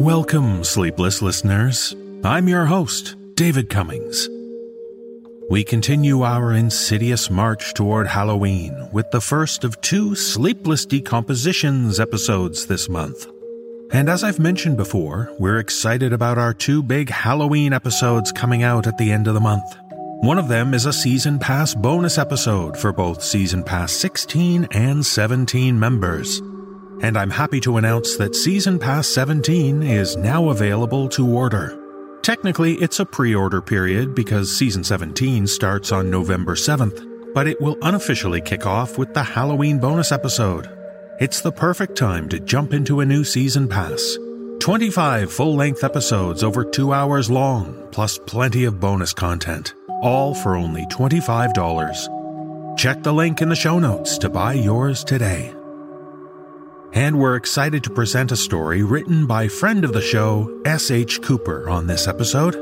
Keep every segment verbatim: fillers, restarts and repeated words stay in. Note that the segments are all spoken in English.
Welcome, Sleepless listeners. I'm your host, David Cummings. We continue our insidious march toward Halloween with the first of two Sleepless Decompositions episodes this month. And as I've mentioned before, we're excited about our two big Halloween episodes coming out at the end of the month. One of them is a Season Pass bonus episode for both Season Pass sixteen and seventeen members. And I'm happy to announce that Season Pass seventeen is now available to order. Technically, it's a pre-order period because Season seventeen starts on November seventh, but it will unofficially kick off with the Halloween bonus episode. It's the perfect time to jump into a new Season Pass. twenty-five full-length episodes over two hours long, plus plenty of bonus content, all for only twenty-five dollars. Check the link in the show notes to buy yours today. And we're excited to present a story written by friend of the show, S H Cooper, on this episode.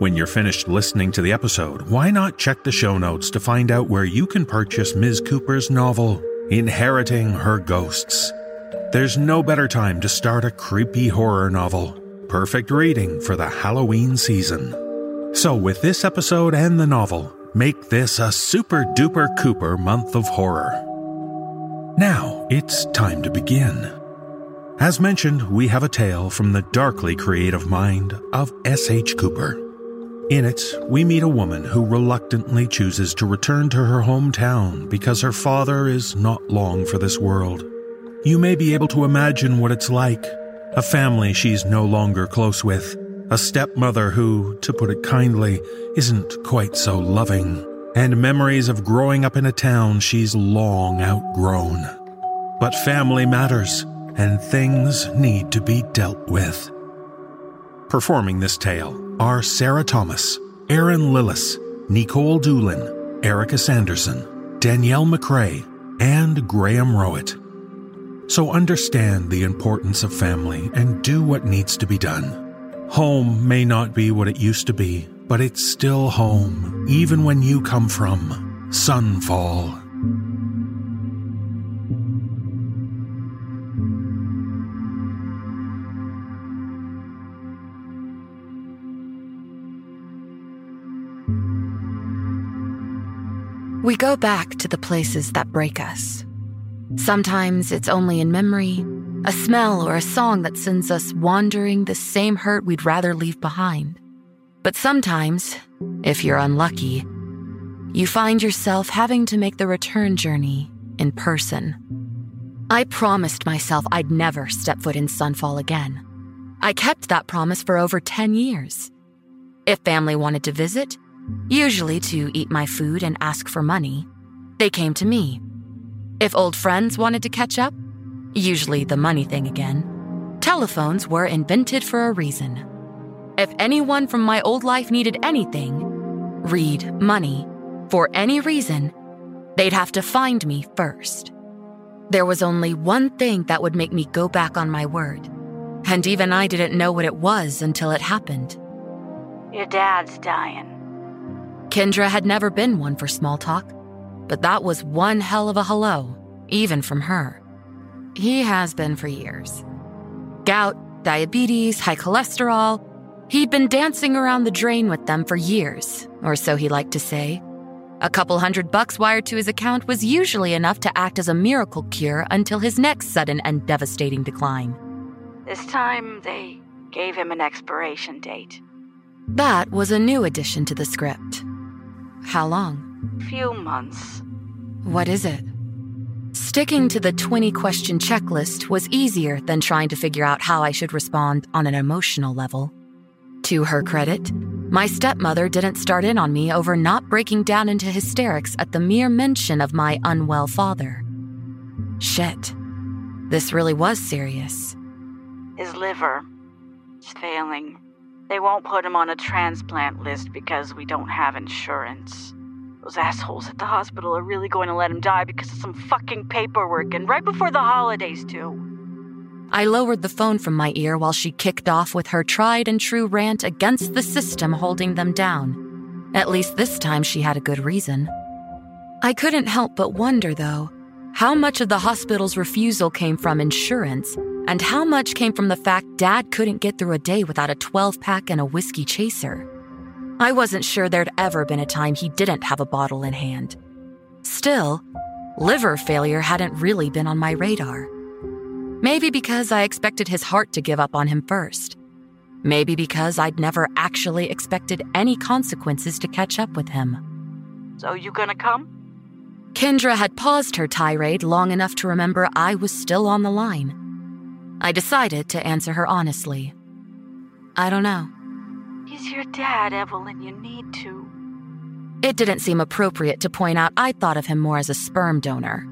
When you're finished listening to the episode, why not check the show notes to find out where you can purchase Miz Cooper's novel, Inheriting Her Ghosts. There's no better time to start a creepy horror novel. Perfect reading for the Halloween season. So with this episode and the novel, make this a super-duper Cooper month of horror. Now, it's time to begin. As mentioned, we have a tale from the darkly creative mind of S H Cooper. In it, we meet a woman who reluctantly chooses to return to her hometown because her father is not long for this world. You may be able to imagine what it's like. A family she's no longer close with. A stepmother who, to put it kindly, isn't quite so loving. And memories of growing up in a town she's long outgrown. But family matters, and things need to be dealt with. Performing this tale are Sarah Thomas, Erin Lillis, Nicole Doolin, Erica Sanderson, Danielle McRae, and Graham Rowett. So understand the importance of family and do what needs to be done. Home may not be what it used to be, but it's still home, even when you come from Sunfall. We go back to the places that break us. Sometimes it's only in memory, a smell or a song that sends us wandering the same hurt we'd rather leave behind. But sometimes, if you're unlucky, you find yourself having to make the return journey in person. I promised myself I'd never step foot in Sunfall again. I kept that promise for over ten years. If family wanted to visit, usually to eat my food and ask for money, they came to me. If old friends wanted to catch up, usually the money thing again. Telephones were invented for a reason. If anyone from my old life needed anything, read money, for any reason, they'd have to find me first. There was only one thing that would make me go back on my word, and even I didn't know what it was until it happened. Your dad's dying. Kendra had never been one for small talk, but that was one hell of a hello, even from her. He has been for years. Gout, diabetes, high cholesterol. He'd been dancing around the drain with them for years, or so he liked to say. A couple hundred bucks wired to his account was usually enough to act as a miracle cure until his next sudden and devastating decline. This time, they gave him an expiration date. That was a new addition to the script. How long? Few months. What is it? Sticking to the twenty-question checklist was easier than trying to figure out how I should respond on an emotional level. To her credit, my stepmother didn't start in on me over not breaking down into hysterics at the mere mention of my unwell father. Shit, this really was serious. His liver is failing. They won't put him on a transplant list because we don't have insurance. Those assholes at the hospital are really going to let him die because of some fucking paperwork, and right before the holidays, too. I lowered the phone from my ear while she kicked off with her tried and true rant against the system holding them down. At least this time she had a good reason. I couldn't help but wonder, though, how much of the hospital's refusal came from insurance and how much came from the fact Dad couldn't get through a day without a twelve-pack and a whiskey chaser. I wasn't sure there'd ever been a time he didn't have a bottle in hand. Still, liver failure hadn't really been on my radar. Maybe because I expected his heart to give up on him first. Maybe because I'd never actually expected any consequences to catch up with him. So you gonna come? Kendra had paused her tirade long enough to remember I was still on the line. I decided to answer her honestly. I don't know. He's your dad, Evelyn. You need to. It didn't seem appropriate to point out I thought of him more as a sperm donor.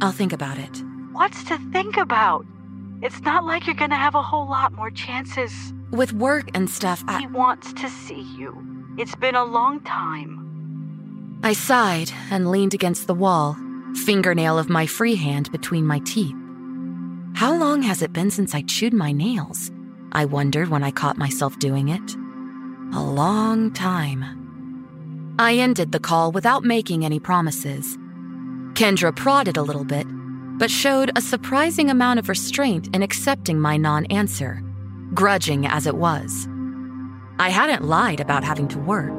I'll think about it. What's to think about? It's not like you're gonna have a whole lot more chances. With work and stuff, I... He wants to see you. It's been a long time. I sighed and leaned against the wall, fingernail of my free hand between my teeth. How long has it been since I chewed my nails? I wondered when I caught myself doing it. A long time. I ended the call without making any promises. Kendra prodded a little bit, but showed a surprising amount of restraint in accepting my non-answer, grudging as it was. I hadn't lied about having to work.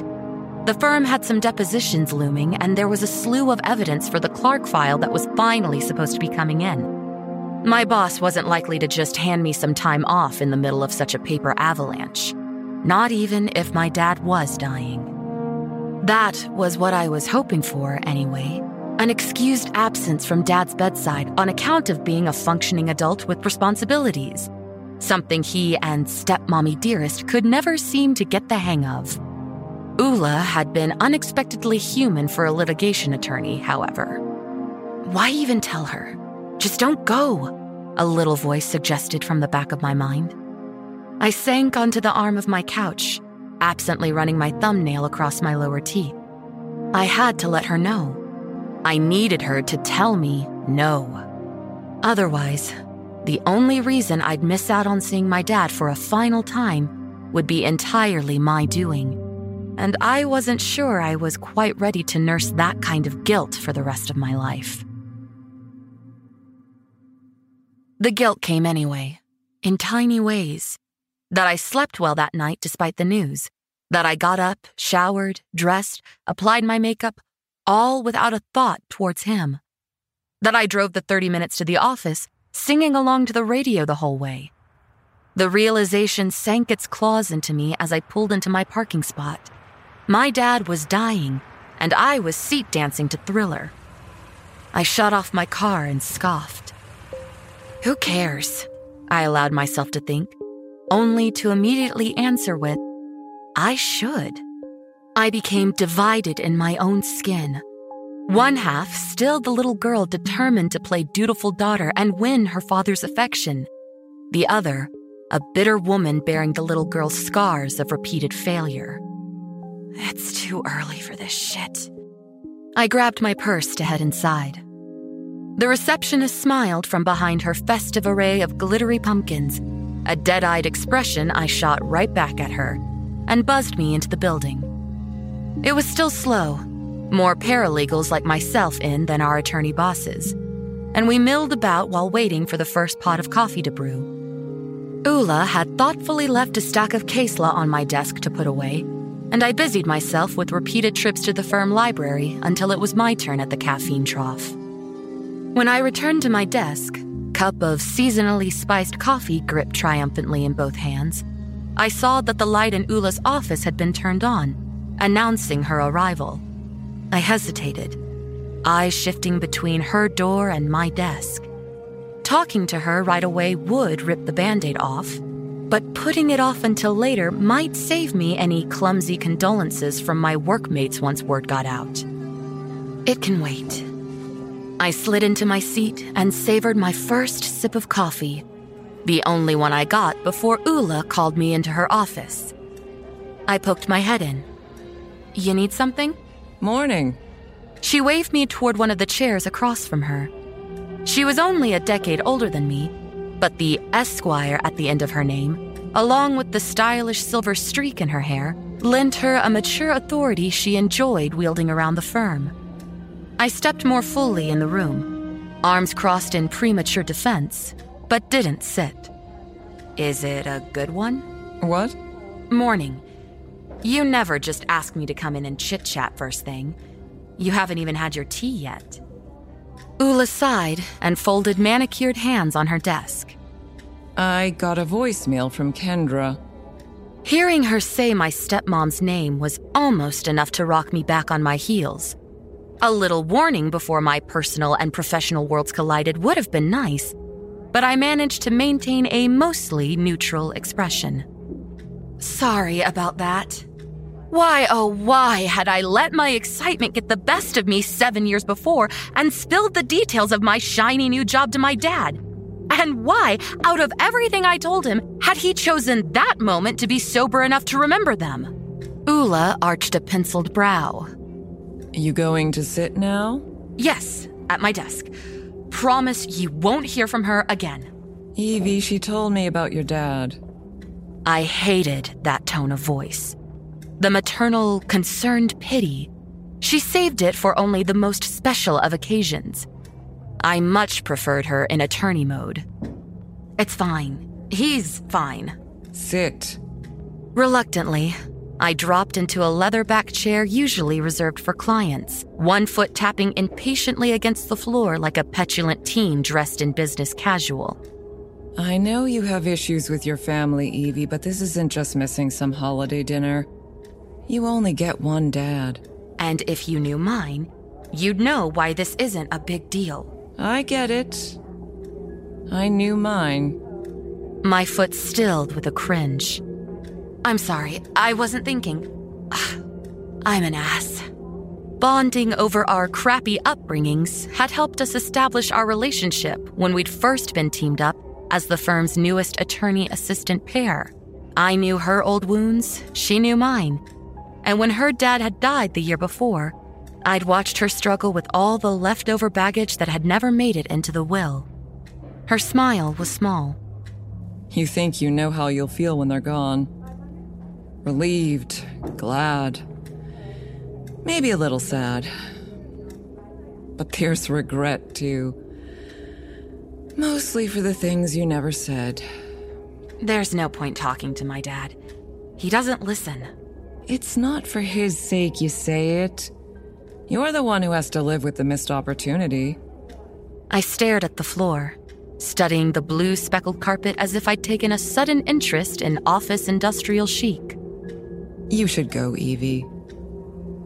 The firm had some depositions looming, and there was a slew of evidence for the Clark file that was finally supposed to be coming in. My boss wasn't likely to just hand me some time off in the middle of such a paper avalanche, not even if my dad was dying. That was what I was hoping for, anyway. An excused absence from Dad's bedside on account of being a functioning adult with responsibilities, something he and stepmommy dearest could never seem to get the hang of. Ula had been unexpectedly human for a litigation attorney, however. Why even tell her? Just don't go, a little voice suggested from the back of my mind. I sank onto the arm of my couch, absently running my thumbnail across my lower teeth. I had to let her know. I needed her to tell me no. Otherwise, the only reason I'd miss out on seeing my dad for a final time would be entirely my doing, and I wasn't sure I was quite ready to nurse that kind of guilt for the rest of my life. The guilt came anyway, in tiny ways. That I slept well that night despite the news. That I got up, showered, dressed, applied my makeup, all without a thought towards him. That I drove the thirty minutes to the office, singing along to the radio the whole way. The realization sank its claws into me as I pulled into my parking spot. My dad was dying, and I was seat dancing to Thriller. I shut off my car and scoffed. Who cares? I allowed myself to think, only to immediately answer with, I should. I became divided in my own skin. One half, still the little girl determined to play dutiful daughter and win her father's affection. The other, a bitter woman bearing the little girl's scars of repeated failure. It's too early for this shit. I grabbed my purse to head inside. The receptionist smiled from behind her festive array of glittery pumpkins, a dead-eyed expression I shot right back at her, and buzzed me into the building. It was still slow, more paralegals like myself in than our attorney bosses, and we milled about while waiting for the first pot of coffee to brew. Ula had thoughtfully left a stack of case law on my desk to put away, and I busied myself with repeated trips to the firm library until it was my turn at the caffeine trough. When I returned to my desk, cup of seasonally spiced coffee gripped triumphantly in both hands, I saw that the light in Ula's office had been turned on, announcing her arrival. I hesitated, eyes shifting between her door and my desk. Talking to her right away would rip the Band-Aid off, but putting it off until later might save me any clumsy condolences from my workmates once word got out. It can wait. I slid into my seat and savored my first sip of coffee, the only one I got before Ula called me into her office. I poked my head in. You need something? Morning. She waved me toward one of the chairs across from her. She was only a decade older than me, but the Esquire at the end of her name, along with the stylish silver streak in her hair, lent her a mature authority she enjoyed wielding around the firm. I stepped more fully in the room, arms crossed in premature defense, but didn't sit. Is it a good one? What? Morning. You never just ask me to come in and chit-chat first thing. You haven't even had your tea yet. Ula sighed and folded manicured hands on her desk. I got a voicemail from Kendra. Hearing her say my stepmom's name was almost enough to rock me back on my heels. A little warning before my personal and professional worlds collided would have been nice, but I managed to maintain a mostly neutral expression. Sorry about that. Why, oh why, had I let my excitement get the best of me seven years before and spilled the details of my shiny new job to my dad? And why, out of everything I told him, had he chosen that moment to be sober enough to remember them? Ula arched a penciled brow. You going to sit now? Yes, at my desk. Promise you won't hear from her again. Evie, she told me about your dad. I hated that tone of voice. The maternal, concerned pity. She saved it for only the most special of occasions. I much preferred her in attorney mode. It's fine. He's fine. Sit. Reluctantly, I dropped into a leather-back chair usually reserved for clients, one foot tapping impatiently against the floor like a petulant teen dressed in business casual. I know you have issues with your family, Evie, but this isn't just missing some holiday dinner. You only get one dad. And if you knew mine, you'd know why this isn't a big deal. I get it. I knew mine. My foot stilled with a cringe. I'm sorry, I wasn't thinking. I'm an ass. Bonding over our crappy upbringings had helped us establish our relationship when we'd first been teamed up as the firm's newest attorney-assistant pair. I knew her old wounds, she knew mine. And when her dad had died the year before, I'd watched her struggle with all the leftover baggage that had never made it into the will. Her smile was small. You think you know how you'll feel when they're gone. Relieved, glad, maybe a little sad. But there's regret, too. Mostly for the things you never said. There's no point talking to my dad. He doesn't listen. It's not for his sake you say it. You're the one who has to live with the missed opportunity. I stared at the floor, studying the blue speckled carpet as if I'd taken a sudden interest in office industrial chic. You should go, Evie.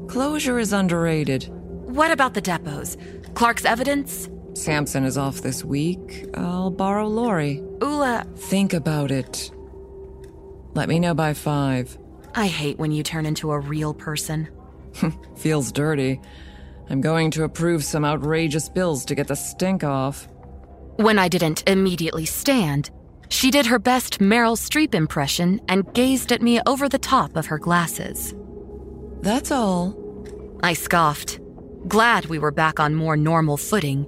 Closure is underrated. What about the depots? Clark's evidence? Sampson is off this week. I'll borrow Lori. Ula. Think about it. Let me know by five. I hate when you turn into a real person. Feels dirty. I'm going to approve some outrageous bills to get the stink off. When I didn't immediately stand, she did her best Meryl Streep impression and gazed at me over the top of her glasses. That's all. I scoffed, glad we were back on more normal footing,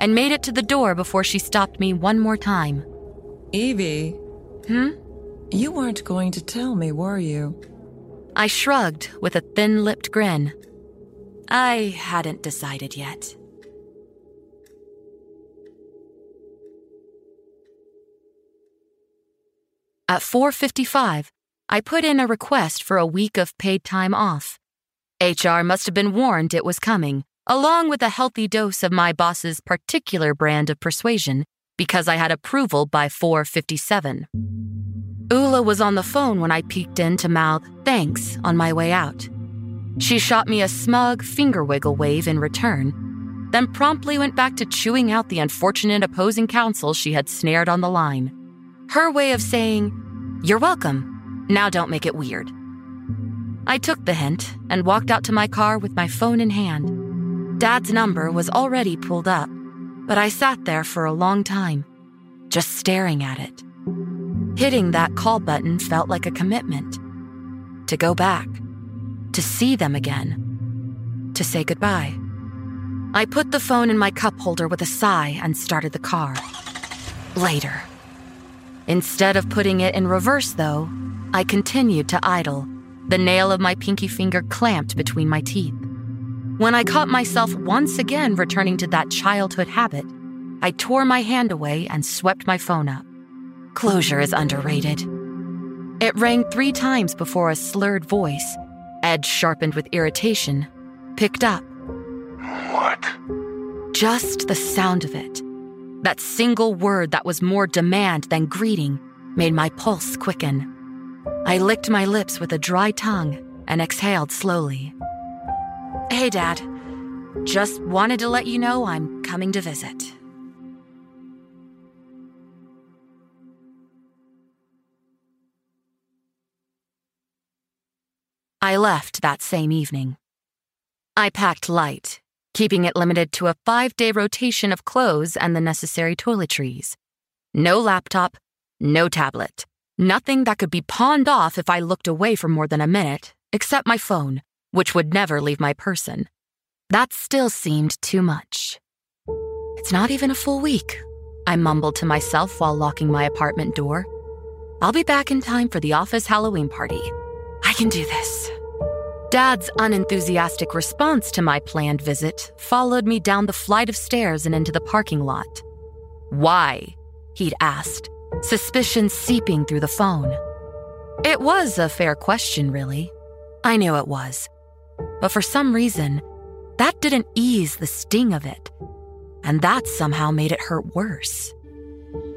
and made it to the door before she stopped me one more time. Evie. Hmm? You weren't going to tell me, were you? I shrugged with a thin-lipped grin. I hadn't decided yet. At four fifty-five, I put in a request for a week of paid time off. H R must have been warned it was coming, along with a healthy dose of my boss's particular brand of persuasion, because I had approval by four fifty-seven. Ula was on the phone when I peeked in to mouth, thanks, on my way out. She shot me a smug finger wiggle wave in return, then promptly went back to chewing out the unfortunate opposing counsel she had snared on the line. Her way of saying, You're welcome. Now don't make it weird. I took the hint and walked out to my car with my phone in hand. Dad's number was already pulled up, but I sat there for a long time, just staring at it. Hitting that call button felt like a commitment. To go back. To see them again. To say goodbye. I put the phone in my cup holder with a sigh and started the car. Later. Instead of putting it in reverse, though, I continued to idle, the nail of my pinky finger clamped between my teeth. When I caught myself once again returning to that childhood habit, I tore my hand away and swept my phone up. Closure is underrated. It rang three times before a slurred voice, edge sharpened with irritation, picked up. What? Just the sound of it. That single word that was more demand than greeting made my pulse quicken. I licked my lips with a dry tongue and exhaled slowly. Hey, Dad. Just wanted to let you know I'm coming to visit. I left that same evening. I packed light, keeping it limited to a five-day rotation of clothes and the necessary toiletries. No laptop, no tablet, nothing that could be pawned off if I looked away for more than a minute, except my phone, which would never leave my person. That still seemed too much. It's not even a full week, I mumbled to myself while locking my apartment door. I'll be back in time for the office Halloween party. I can do this. Dad's unenthusiastic response to my planned visit followed me down the flight of stairs and into the parking lot. Why? He'd asked, suspicion seeping through the phone. It was a fair question, really. I knew it was. But for some reason, that didn't ease the sting of it. And that somehow made it hurt worse.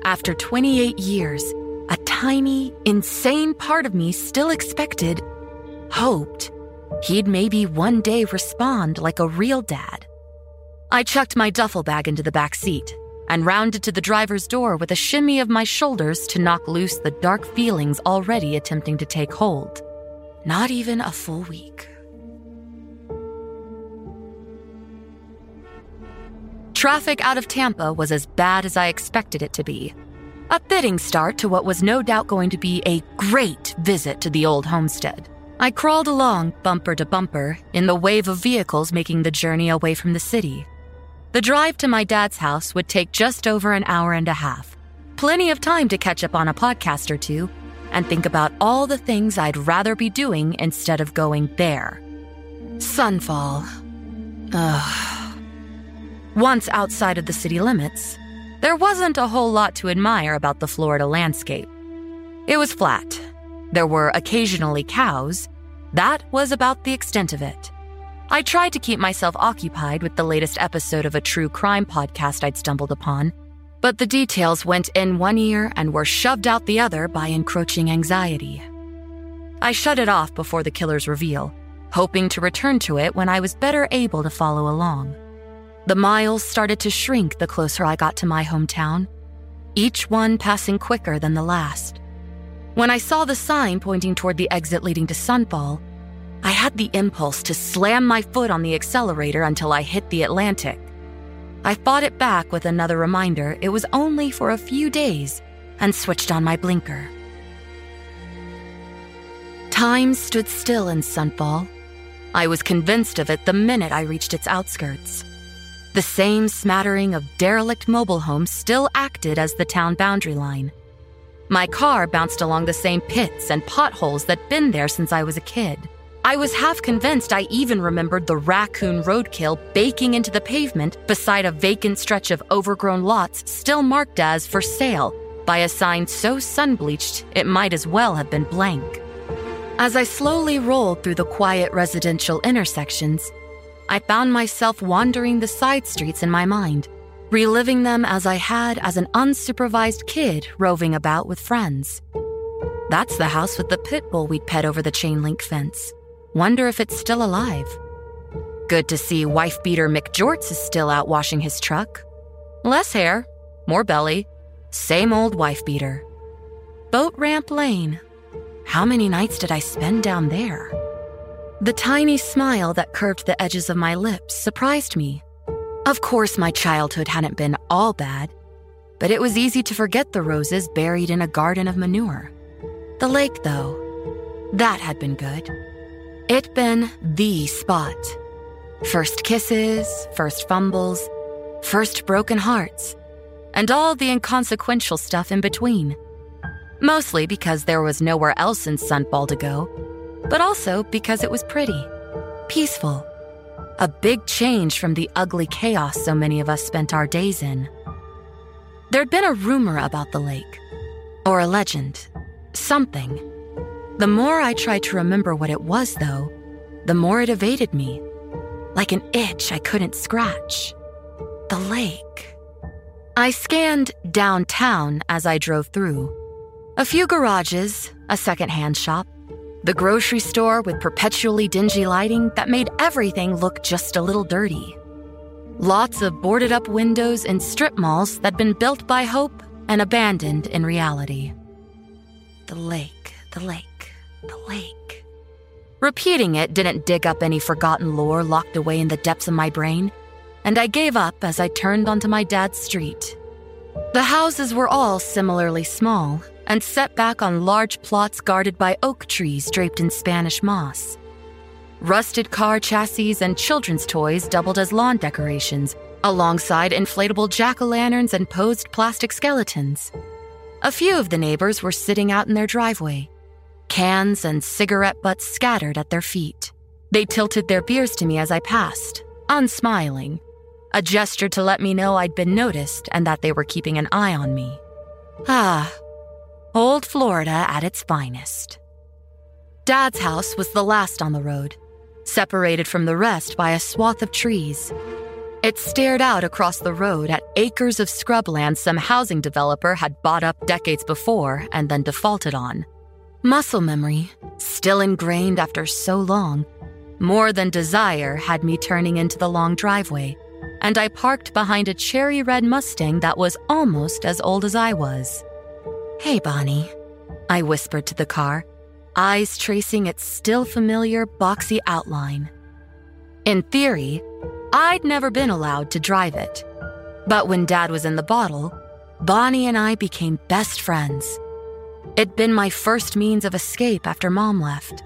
After twenty-eight years, a tiny, insane part of me still expected, hoped, he'd maybe one day respond like a real dad. I chucked my duffel bag into the back seat and rounded to the driver's door with a shimmy of my shoulders to knock loose the dark feelings already attempting to take hold. Not even a full week. Traffic out of Tampa was as bad as I expected it to be. A fitting start to what was no doubt going to be a great visit to the old homestead. I crawled along, bumper to bumper, in the wave of vehicles making the journey away from the city. The drive to my dad's house would take just over an hour and a half. Plenty of time to catch up on a podcast or two and think about all the things I'd rather be doing instead of going there. Sunfall. Ugh. Once outside of the city limits, there wasn't a whole lot to admire about the Florida landscape. It was flat. There were occasionally cows. That was about the extent of it. I tried to keep myself occupied with the latest episode of a true crime podcast I'd stumbled upon, but the details went in one ear and were shoved out the other by encroaching anxiety. I shut it off before the killer's reveal, hoping to return to it when I was better able to follow along. The miles started to shrink the closer I got to my hometown, each one passing quicker than the last. When I saw the sign pointing toward the exit leading to Sunfall, I had the impulse to slam my foot on the accelerator until I hit the Atlantic. I fought it back with another reminder it was only for a few days and switched on my blinker. Time stood still in Sunfall. I was convinced of it the minute I reached its outskirts. The same smattering of derelict mobile homes still acted as the town boundary line. My car bounced along the same pits and potholes that'd been there since I was a kid. I was half convinced I even remembered the raccoon roadkill baking into the pavement beside a vacant stretch of overgrown lots still marked as for sale by a sign so sun-bleached it might as well have been blank. As I slowly rolled through the quiet residential intersections, I found myself wandering the side streets in my mind, reliving them as I had as an unsupervised kid roving about with friends. That's the house with the pit bull we'd pet over the chain link fence. Wonder if it's still alive. Good to see wife-beater Mick Jorts is still out washing his truck. Less hair, more belly, same old wife-beater. Boat Ramp Lane. How many nights did I spend down there? The tiny smile that curved the edges of my lips surprised me. Of course, my childhood hadn't been all bad, but it was easy to forget the roses buried in a garden of manure. The lake, though, that had been good. It'd been the spot. First kisses, first fumbles, first broken hearts, and all the inconsequential stuff in between. Mostly because there was nowhere else in Sunfall to go, but also because it was pretty, peaceful, a big change from the ugly chaos so many of us spent our days in. There'd been a rumor about the lake, or a legend, something. The more I tried to remember what it was, though, the more it evaded me, like an itch I couldn't scratch. The lake. I scanned downtown as I drove through. A few garages, a secondhand shop, the grocery store with perpetually dingy lighting that made everything look just a little dirty. Lots of boarded-up windows in strip malls that'd been built by hope and abandoned in reality. The lake, the lake, the lake. Repeating it didn't dig up any forgotten lore locked away in the depths of my brain, and I gave up as I turned onto my dad's street. The houses were all similarly small and set back on large plots guarded by oak trees draped in Spanish moss. Rusted car chassis and children's toys doubled as lawn decorations, alongside inflatable jack-o'-lanterns and posed plastic skeletons. A few of the neighbors were sitting out in their driveway, cans and cigarette butts scattered at their feet. They tilted their beers to me as I passed, unsmiling, a gesture to let me know I'd been noticed and that they were keeping an eye on me. Ah, old Florida at its finest. Dad's house was the last on the road, separated from the rest by a swath of trees. It stared out across the road at acres of scrubland some housing developer had bought up decades before and then defaulted on. Muscle memory, still ingrained after so long, more than desire had me turning into the long driveway, and I parked behind a cherry red Mustang that was almost as old as I was. "Hey, Bonnie," I whispered to the car, eyes tracing its still familiar, boxy outline. In theory, I'd never been allowed to drive it. But when Dad was in the bottle, Bonnie and I became best friends. It'd been my first means of escape after Mom left.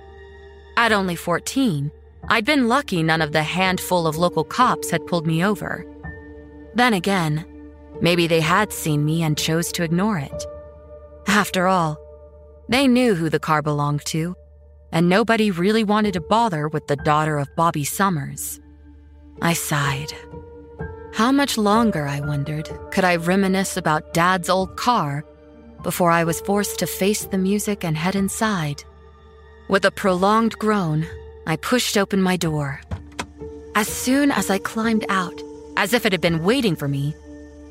At only fourteen, I'd been lucky none of the handful of local cops had pulled me over. Then again, maybe they had seen me and chose to ignore it. After all, they knew who the car belonged to, and nobody really wanted to bother with the daughter of Bobby Summers. I sighed. How much longer, I wondered, could I reminisce about Dad's old car before I was forced to face the music and head inside? With a prolonged groan, I pushed open my door. As soon as I climbed out, as if it had been waiting for me,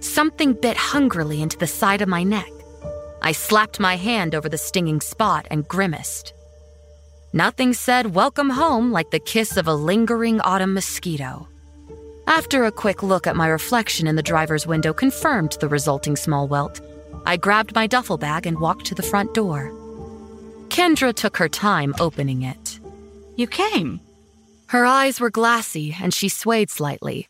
something bit hungrily into the side of my neck. I slapped my hand over the stinging spot and grimaced. Nothing said welcome home like the kiss of a lingering autumn mosquito. After a quick look at my reflection in the driver's window confirmed the resulting small welt, I grabbed my duffel bag and walked to the front door. Kendra took her time opening it. "You came." Her eyes were glassy and she swayed slightly.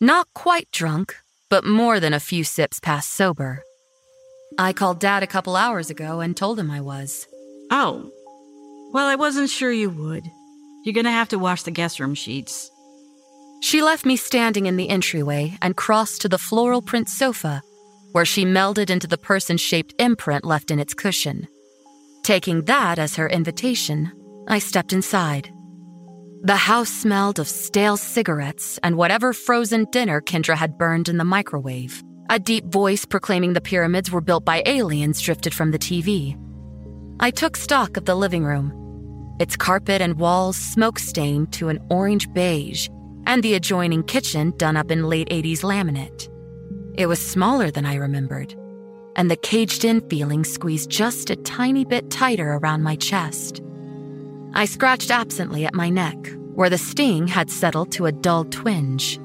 Not quite drunk, but more than a few sips past sober. "I called Dad a couple hours ago and told him I was." "Oh. Well, I wasn't sure you would. You're gonna have to wash the guest room sheets." She left me standing in the entryway and crossed to the floral print sofa, where she melded into the person-shaped imprint left in its cushion. Taking that as her invitation, I stepped inside. The house smelled of stale cigarettes and whatever frozen dinner Kendra had burned in the microwave. A deep voice proclaiming the pyramids were built by aliens drifted from the T V. I took stock of the living room, its carpet and walls smoke-stained to an orange beige, and the adjoining kitchen done up in late eighties laminate. It was smaller than I remembered, and the caged-in feeling squeezed just a tiny bit tighter around my chest. I scratched absently at my neck, where the sting had settled to a dull twinge.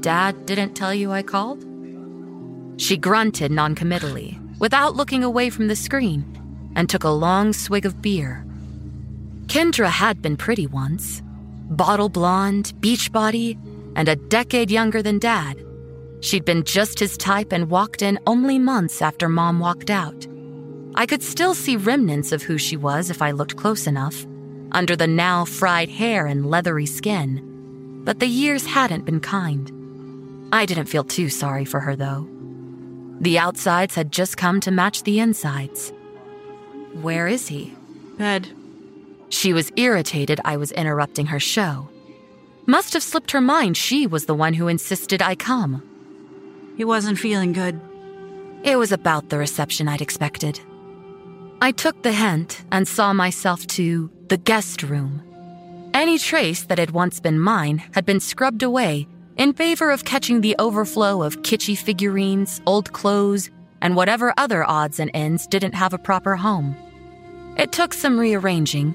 "Dad didn't tell you I called?" She grunted noncommittally, without looking away from the screen and took a long swig of beer. Kendra had been pretty once, bottle blonde, beach body, and a decade younger than Dad. She'd been just his type and walked in only months after Mom walked out. I could still see remnants of who she was if I looked close enough, under the now fried hair and leathery skin, but the years hadn't been kind. I didn't feel too sorry for her, though. The outsides had just come to match the insides. Where is he? Bed. She was irritated I was interrupting her show. Must have slipped her mind she was the one who insisted I come. He wasn't feeling good. It was about the reception I'd expected. I took the hint and saw myself to the guest room. Any trace that had once been mine had been scrubbed away in favor of catching the overflow of kitschy figurines, old clothes, and whatever other odds and ends didn't have a proper home. It took some rearranging,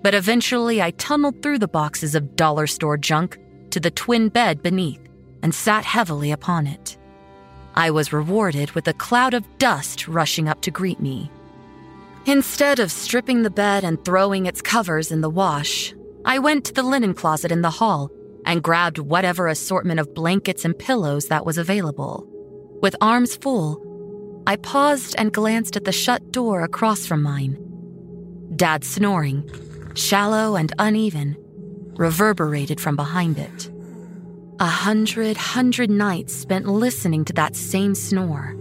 but eventually I tunneled through the boxes of dollar store junk to the twin bed beneath and sat heavily upon it. I was rewarded with a cloud of dust rushing up to greet me. Instead of stripping the bed and throwing its covers in the wash, I went to the linen closet in the hall and grabbed whatever assortment of blankets and pillows that was available. With arms full, I paused and glanced at the shut door across from mine. Dad's snoring, shallow and uneven, reverberated from behind it. A hundred, hundred nights spent listening to that same snore,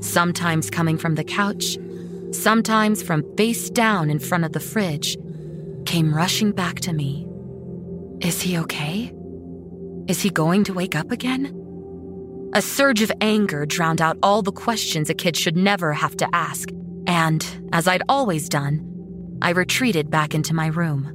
sometimes coming from the couch, sometimes from face down in front of the fridge, came rushing back to me. Is he okay? Is he going to wake up again? A surge of anger drowned out all the questions a kid should never have to ask, and, as I'd always done, I retreated back into my room.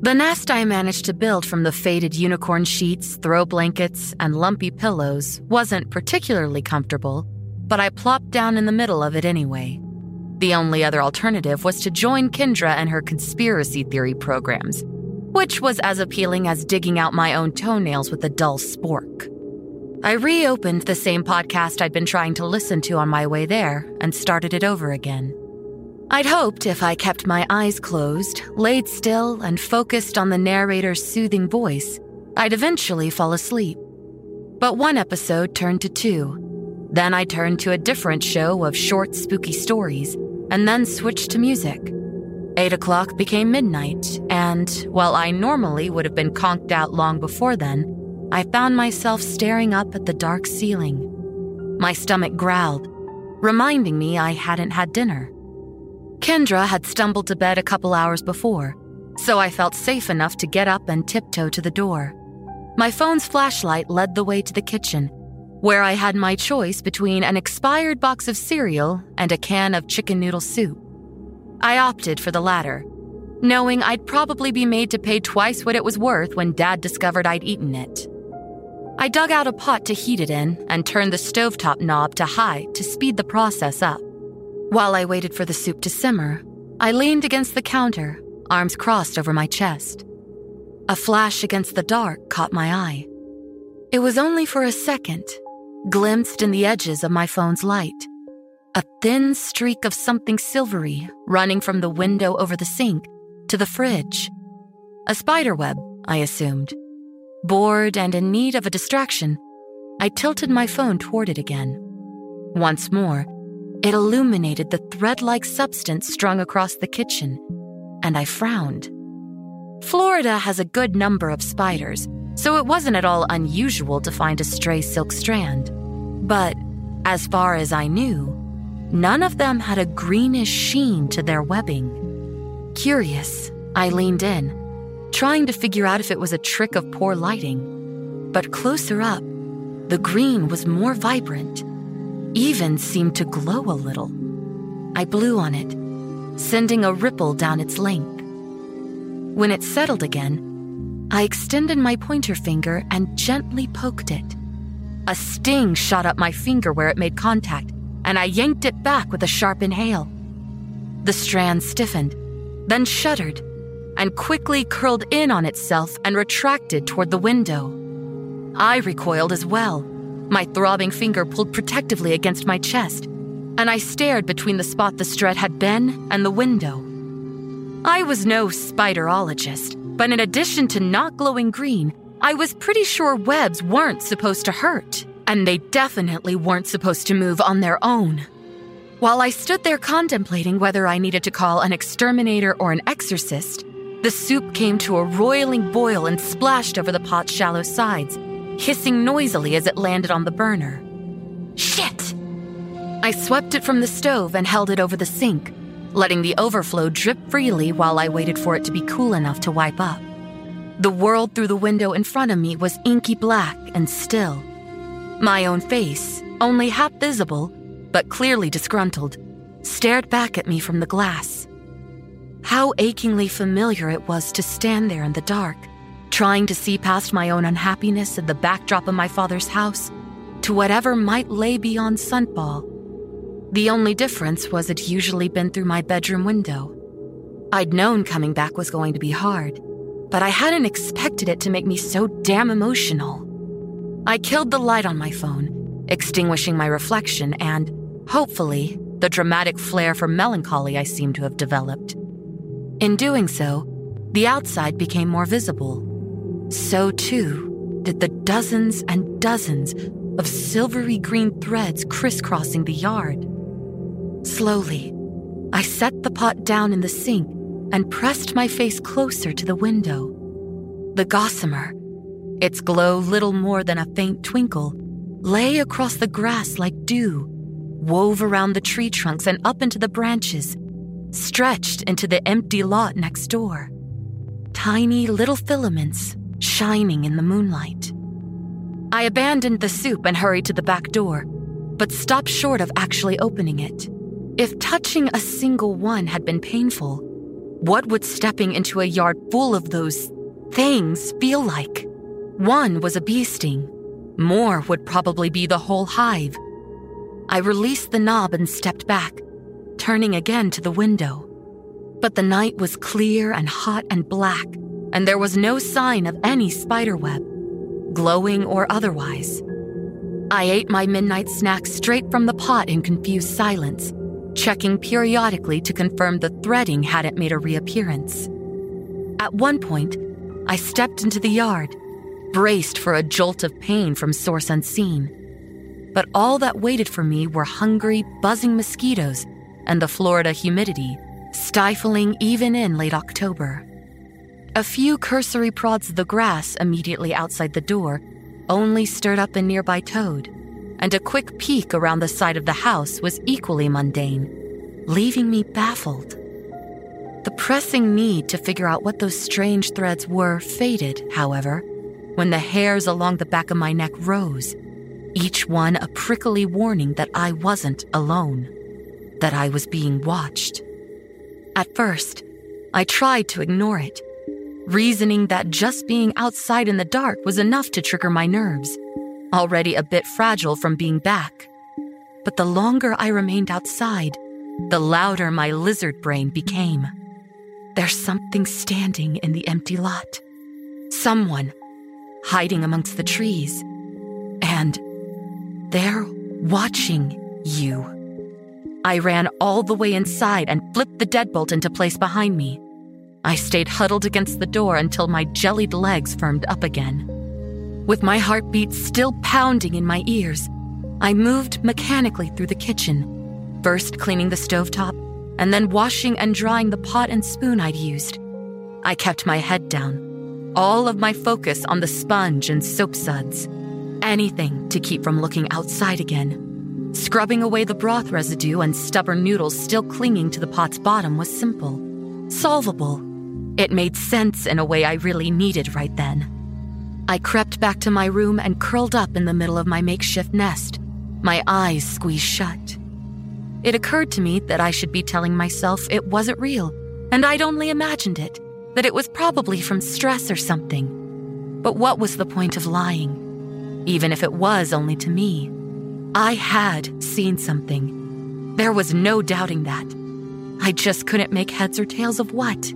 The nest I managed to build from the faded unicorn sheets, throw blankets, and lumpy pillows wasn't particularly comfortable, but I plopped down in the middle of it anyway. The only other alternative was to join Kendra and her conspiracy theory programs, which was as appealing as digging out my own toenails with a dull spork. I reopened the same podcast I'd been trying to listen to on my way there and started it over again. I'd hoped if I kept my eyes closed, laid still, and focused on the narrator's soothing voice, I'd eventually fall asleep. But one episode turned to two. Then I turned to a different show of short, spooky stories, and then switched to music. Eight o'clock became midnight, and while I normally would have been conked out long before then, I found myself staring up at the dark ceiling. My stomach growled, reminding me I hadn't had dinner. Kendra had stumbled to bed a couple hours before, so I felt safe enough to get up and tiptoe to the door. My phone's flashlight led the way to the kitchen, where I had my choice between an expired box of cereal and a can of chicken noodle soup. I opted for the latter, knowing I'd probably be made to pay twice what it was worth when Dad discovered I'd eaten it. I dug out a pot to heat it in and turned the stovetop knob to high to speed the process up. While I waited for the soup to simmer, I leaned against the counter, arms crossed over my chest. A flash against the dark caught my eye. It was only for a second, glimpsed in the edges of my phone's light. A thin streak of something silvery running from the window over the sink to the fridge. A spiderweb, I assumed. Bored and in need of a distraction, I tilted my phone toward it again. Once more, it illuminated the thread-like substance strung across the kitchen, and I frowned. Florida has a good number of spiders, so it wasn't at all unusual to find a stray silk strand. But, as far as I knew, none of them had a greenish sheen to their webbing. Curious, I leaned in, trying to figure out if it was a trick of poor lighting. But closer up, the green was more vibrant, even seemed to glow a little. I blew on it, sending a ripple down its length. When it settled again, I extended my pointer finger and gently poked it. A sting shot up my finger where it made contact, and I yanked it back with a sharp inhale. The strand stiffened, then shuddered, and quickly curled in on itself and retracted toward the window. I recoiled as well. My throbbing finger pulled protectively against my chest, and I stared between the spot the Stret had been and the window. I was no spiderologist, but in addition to not glowing green, I was pretty sure webs weren't supposed to hurt, and they definitely weren't supposed to move on their own. While I stood there contemplating whether I needed to call an exterminator or an exorcist, the soup came to a roiling boil and splashed over the pot's shallow sides, hissing noisily as it landed on the burner. Shit! I swept it from the stove and held it over the sink, letting the overflow drip freely while I waited for it to be cool enough to wipe up. The world through the window in front of me was inky black and still. My own face, only half visible, but clearly disgruntled, stared back at me from the glass. How achingly familiar it was to stand there in the dark, trying to see past my own unhappiness and the backdrop of my father's house to whatever might lay beyond Sunfall. The only difference was it usually been through my bedroom window. I'd known coming back was going to be hard, but I hadn't expected it to make me so damn emotional. I killed the light on my phone, extinguishing my reflection and, hopefully, the dramatic flair for melancholy I seemed to have developed. In doing so, the outside became more visible. So, too, did the dozens and dozens of silvery green threads crisscrossing the yard. Slowly, I set the pot down in the sink and pressed my face closer to the window. The gossamer, its glow little more than a faint twinkle, lay across the grass like dew, wove around the tree trunks and up into the branches, stretched into the empty lot next door. Tiny little filaments shining in the moonlight. I abandoned the soup and hurried to the back door, but stopped short of actually opening it. If touching a single one had been painful, what would stepping into a yard full of those things feel like? One was a bee sting. More would probably be the whole hive. I released the knob and stepped back, turning again to the window. But the night was clear and hot and black, and there was no sign of any spiderweb, glowing or otherwise. I ate my midnight snack straight from the pot in confused silence, checking periodically to confirm the threading hadn't made a reappearance. At one point, I stepped into the yard, braced for a jolt of pain from source unseen. But all that waited for me were hungry, buzzing mosquitoes and the Florida humidity, stifling even in late October. A few cursory prods of the grass immediately outside the door only stirred up a nearby toad, and a quick peek around the side of the house was equally mundane, leaving me baffled. The pressing need to figure out what those strange threads were faded, however, when the hairs along the back of my neck rose, each one a prickly warning that I wasn't alone, that I was being watched. At first, I tried to ignore it, reasoning that just being outside in the dark was enough to trigger my nerves, already a bit fragile from being back. But the longer I remained outside, the louder my lizard brain became. There's something standing in the empty lot. Someone hiding amongst the trees. And they're watching you. I ran all the way inside and flipped the deadbolt into place behind me. I stayed huddled against the door until my jellied legs firmed up again. With my heartbeat still pounding in my ears, I moved mechanically through the kitchen, first cleaning the stovetop and then washing and drying the pot and spoon I'd used. I kept my head down, all of my focus on the sponge and soap suds, anything to keep from looking outside again. Scrubbing away the broth residue and stubborn noodles still clinging to the pot's bottom was simple, solvable. It made sense in a way I really needed right then. I crept back to my room and curled up in the middle of my makeshift nest, my eyes squeezed shut. It occurred to me that I should be telling myself it wasn't real, and I'd only imagined it, that it was probably from stress or something. But what was the point of lying? Even if it was only to me. I had seen something. There was no doubting that. I just couldn't make heads or tails of what.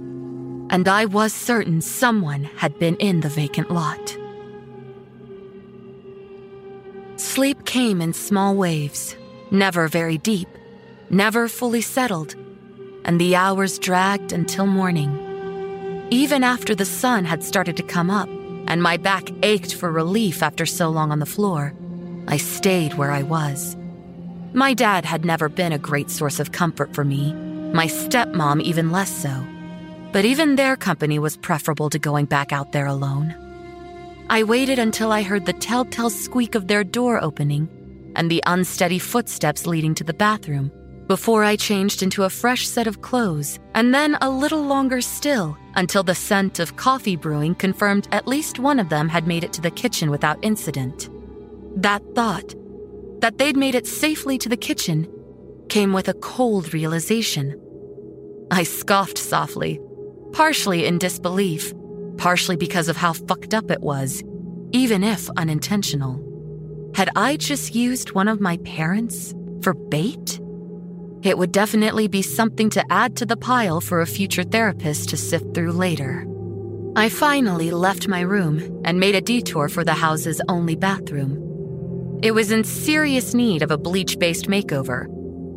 And I was certain someone had been in the vacant lot. Sleep came in small waves, never very deep, never fully settled, and the hours dragged until morning. Even after the sun had started to come up and my back ached for relief after so long on the floor, I stayed where I was. My dad had never been a great source of comfort for me, my stepmom even less so, but even their company was preferable to going back out there alone. I waited until I heard the telltale squeak of their door opening and the unsteady footsteps leading to the bathroom before I changed into a fresh set of clothes, and then a little longer still until the scent of coffee brewing confirmed at least one of them had made it to the kitchen without incident. That thought, that they'd made it safely to the kitchen, came with a cold realization. I scoffed softly, partially in disbelief, partially because of how fucked up it was, even if unintentional. Had I just used one of my parents for bait? It would definitely be something to add to the pile for a future therapist to sift through later. I finally left my room and made a detour for the house's only bathroom. It was in serious need of a bleach-based makeover,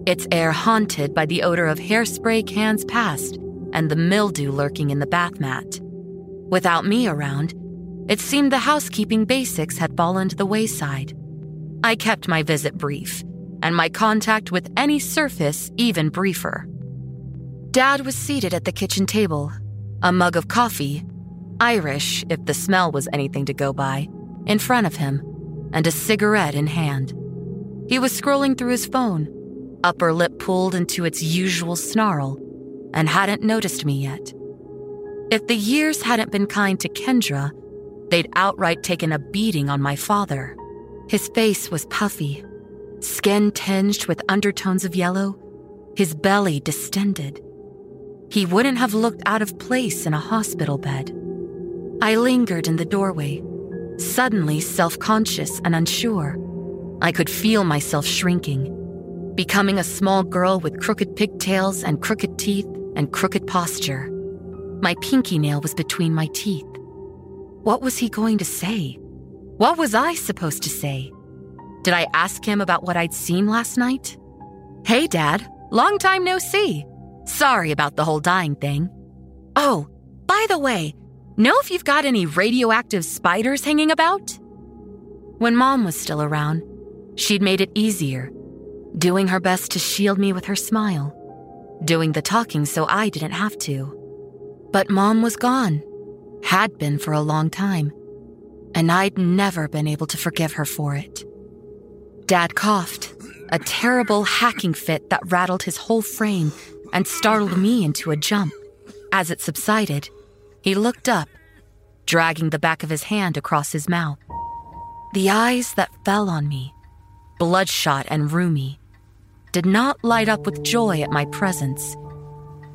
its air haunted by the odor of hairspray cans past and the mildew lurking in the bath mat. Without me around, it seemed the housekeeping basics had fallen to the wayside. I kept my visit brief, and my contact with any surface even briefer. Dad was seated at the kitchen table, a mug of coffee, Irish if the smell was anything to go by, in front of him, and a cigarette in hand. He was scrolling through his phone, upper lip pulled into its usual snarl, and hadn't noticed me yet. If the years hadn't been kind to Kendra, they'd outright taken a beating on my father. His face was puffy, skin tinged with undertones of yellow, his belly distended. He wouldn't have looked out of place in a hospital bed. I lingered in the doorway, suddenly self-conscious and unsure. I could feel myself shrinking, becoming a small girl with crooked pigtails and crooked teeth and crooked posture. My pinky nail was between my teeth. What was he going to say? What was I supposed to say? Did I ask him about what I'd seen last night? Hey, Dad, long time no see. Sorry about the whole dying thing. Oh, by the way, know if you've got any radioactive spiders hanging about? When Mom was still around, she'd made it easier, doing her best to shield me with her smile, doing the talking so I didn't have to. But Mom was gone, had been for a long time, and I'd never been able to forgive her for it. Dad coughed, a terrible hacking fit that rattled his whole frame and startled me into a jump. As it subsided, he looked up, dragging the back of his hand across his mouth. The eyes that fell on me, bloodshot and rheumy, did not light up with joy at my presence.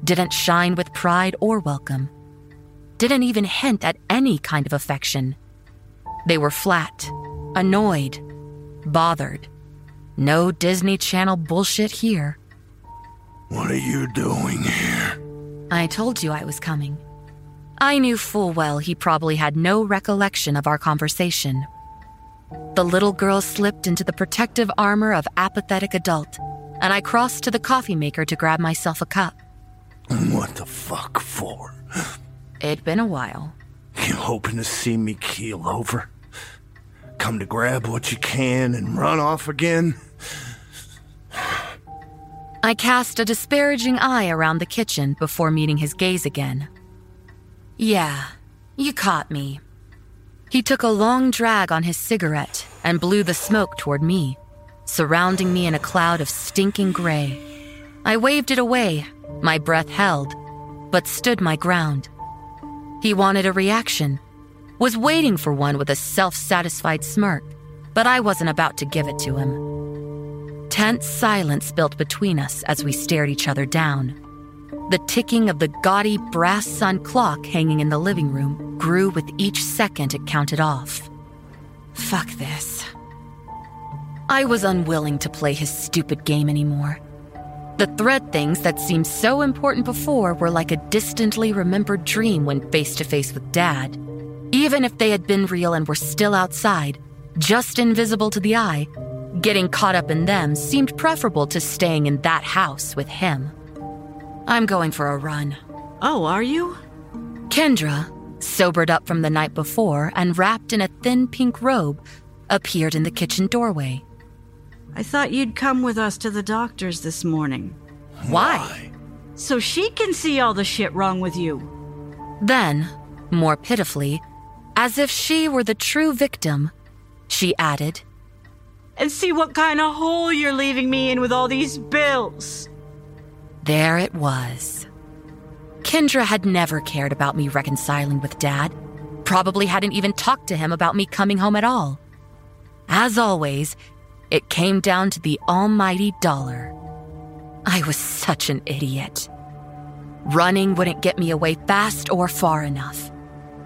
Didn't shine with pride or welcome. Didn't even hint at any kind of affection. They were flat, annoyed, bothered. No Disney Channel bullshit here. What are you doing here? I told you I was coming. I knew full well he probably had no recollection of our conversation. The little girl slipped into the protective armor of apathetic adult, and I crossed to the coffee maker to grab myself a cup. What the fuck for? It'd been a while. You hoping to see me keel over? Come to grab what you can and run off again? I cast a disparaging eye around the kitchen before meeting his gaze again. Yeah, you caught me. He took a long drag on his cigarette and blew the smoke toward me, surrounding me in a cloud of stinking gray. I waved it away. My breath held, but stood my ground. He wanted a reaction, was waiting for one with a self-satisfied smirk, but I wasn't about to give it to him. Tense silence built between us as we stared each other down. The ticking of the gaudy brass sun clock hanging in the living room grew with each second it counted off. Fuck this. I was unwilling to play his stupid game anymore. The thread things that seemed so important before were like a distantly remembered dream when face-to-face with Dad. Even if they had been real and were still outside, just invisible to the eye, Getting caught up in them seemed preferable to staying in that house with him. I'm going for a run. Oh, are you? Kendra, sobered up from the night before and wrapped in a thin pink robe, appeared in the kitchen doorway. I thought you'd come with us to the doctor's this morning. Why? Why? So she can see all the shit wrong with you. Then, more pitifully, as if she were the true victim, she added, and see what kind of hole you're leaving me in with all these bills. There it was. Kendra had never cared about me reconciling with Dad, probably hadn't even talked to him about me coming home at all. As always, it came down to the almighty dollar. I was such an idiot. Running wouldn't get me away fast or far enough.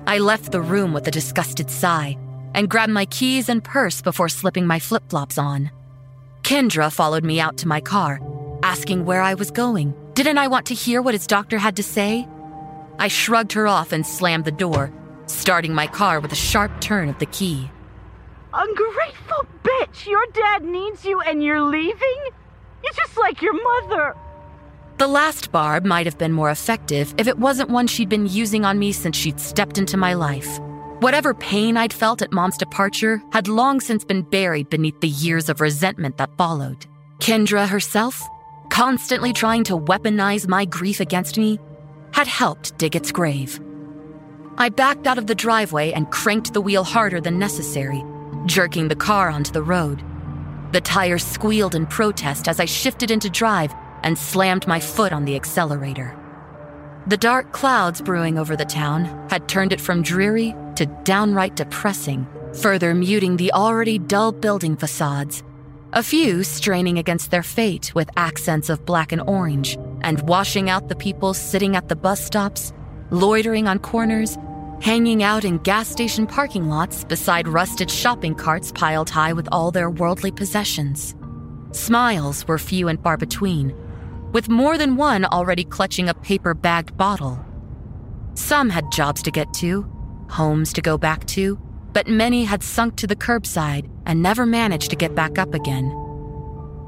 I left the room with a disgusted sigh and grabbed my keys and purse before slipping my flip-flops on. Kendra followed me out to my car, asking where I was going. Didn't I want to hear what his doctor had to say? I shrugged her off and slammed the door, starting my car with a sharp turn of the key. Ungrateful bitch! Your dad needs you and you're leaving? You're just like your mother. The last barb might have been more effective if it wasn't one she'd been using on me since she'd stepped into my life. Whatever pain I'd felt at Mom's departure had long since been buried beneath the years of resentment that followed. Kendra herself, constantly trying to weaponize my grief against me, had helped dig its grave. I backed out of the driveway and cranked the wheel harder than necessary, jerking the car onto the road. The tires squealed in protest as I shifted into drive and slammed my foot on the accelerator. The dark clouds brewing over the town had turned it from dreary to downright depressing, further muting the already dull building facades, a few straining against their fate with accents of black and orange, and washing out the people sitting at the bus stops, loitering on corners, hanging out in gas station parking lots beside rusted shopping carts piled high with all their worldly possessions. Smiles were few and far between, with more than one already clutching a paper-bagged bottle. Some had jobs to get to, homes to go back to, but many had sunk to the curbside and never managed to get back up again.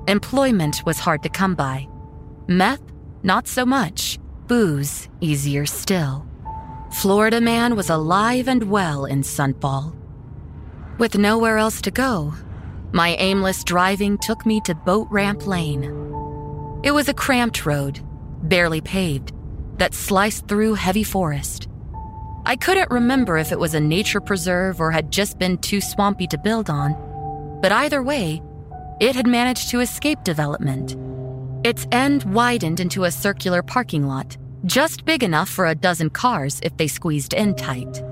Employment was hard to come by. Meth, not so much. Booze, easier still. Florida Man was alive and well in Sunfall. With nowhere else to go, my aimless driving took me to Boat Ramp Lane. It was a cramped road, barely paved, that sliced through heavy forest. I couldn't remember if it was a nature preserve or had just been too swampy to build on, but either way, it had managed to escape development. Its end widened into a circular parking lot, just big enough for a dozen cars if they squeezed in tight.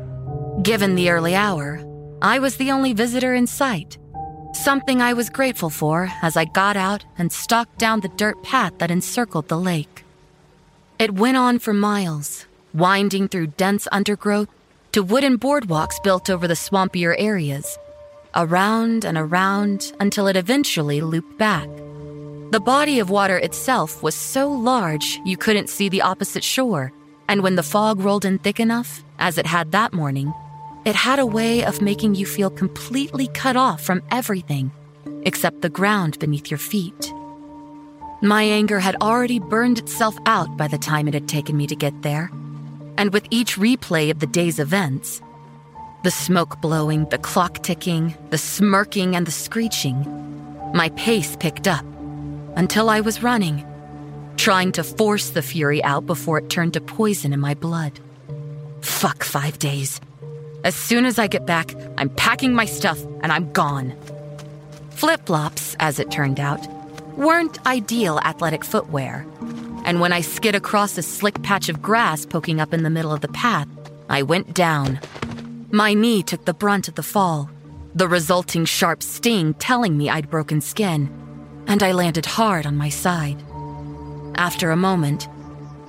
Given the early hour, I was the only visitor in sight, something I was grateful for as I got out and stalked down the dirt path that encircled the lake. It went on for miles, winding through dense undergrowth to wooden boardwalks built over the swampier areas, around and around until it eventually looped back. The body of water itself was so large you couldn't see the opposite shore, and when the fog rolled in thick enough, as it had that morning, it had a way of making you feel completely cut off from everything except the ground beneath your feet. My anger had already burned itself out by the time it had taken me to get there, and with each replay of the day's events, the smoke blowing, the clock ticking, the smirking, and the screeching, my pace picked up until I was running, trying to force the fury out before it turned to poison in my blood. Fuck five days. As soon as I get back, I'm packing my stuff and I'm gone. Flip-flops, as it turned out, weren't ideal athletic footwear, and when I skid across a slick patch of grass poking up in the middle of the path, I went down. My knee took the brunt of the fall, the resulting sharp sting telling me I'd broken skin, and I landed hard on my side. After a moment,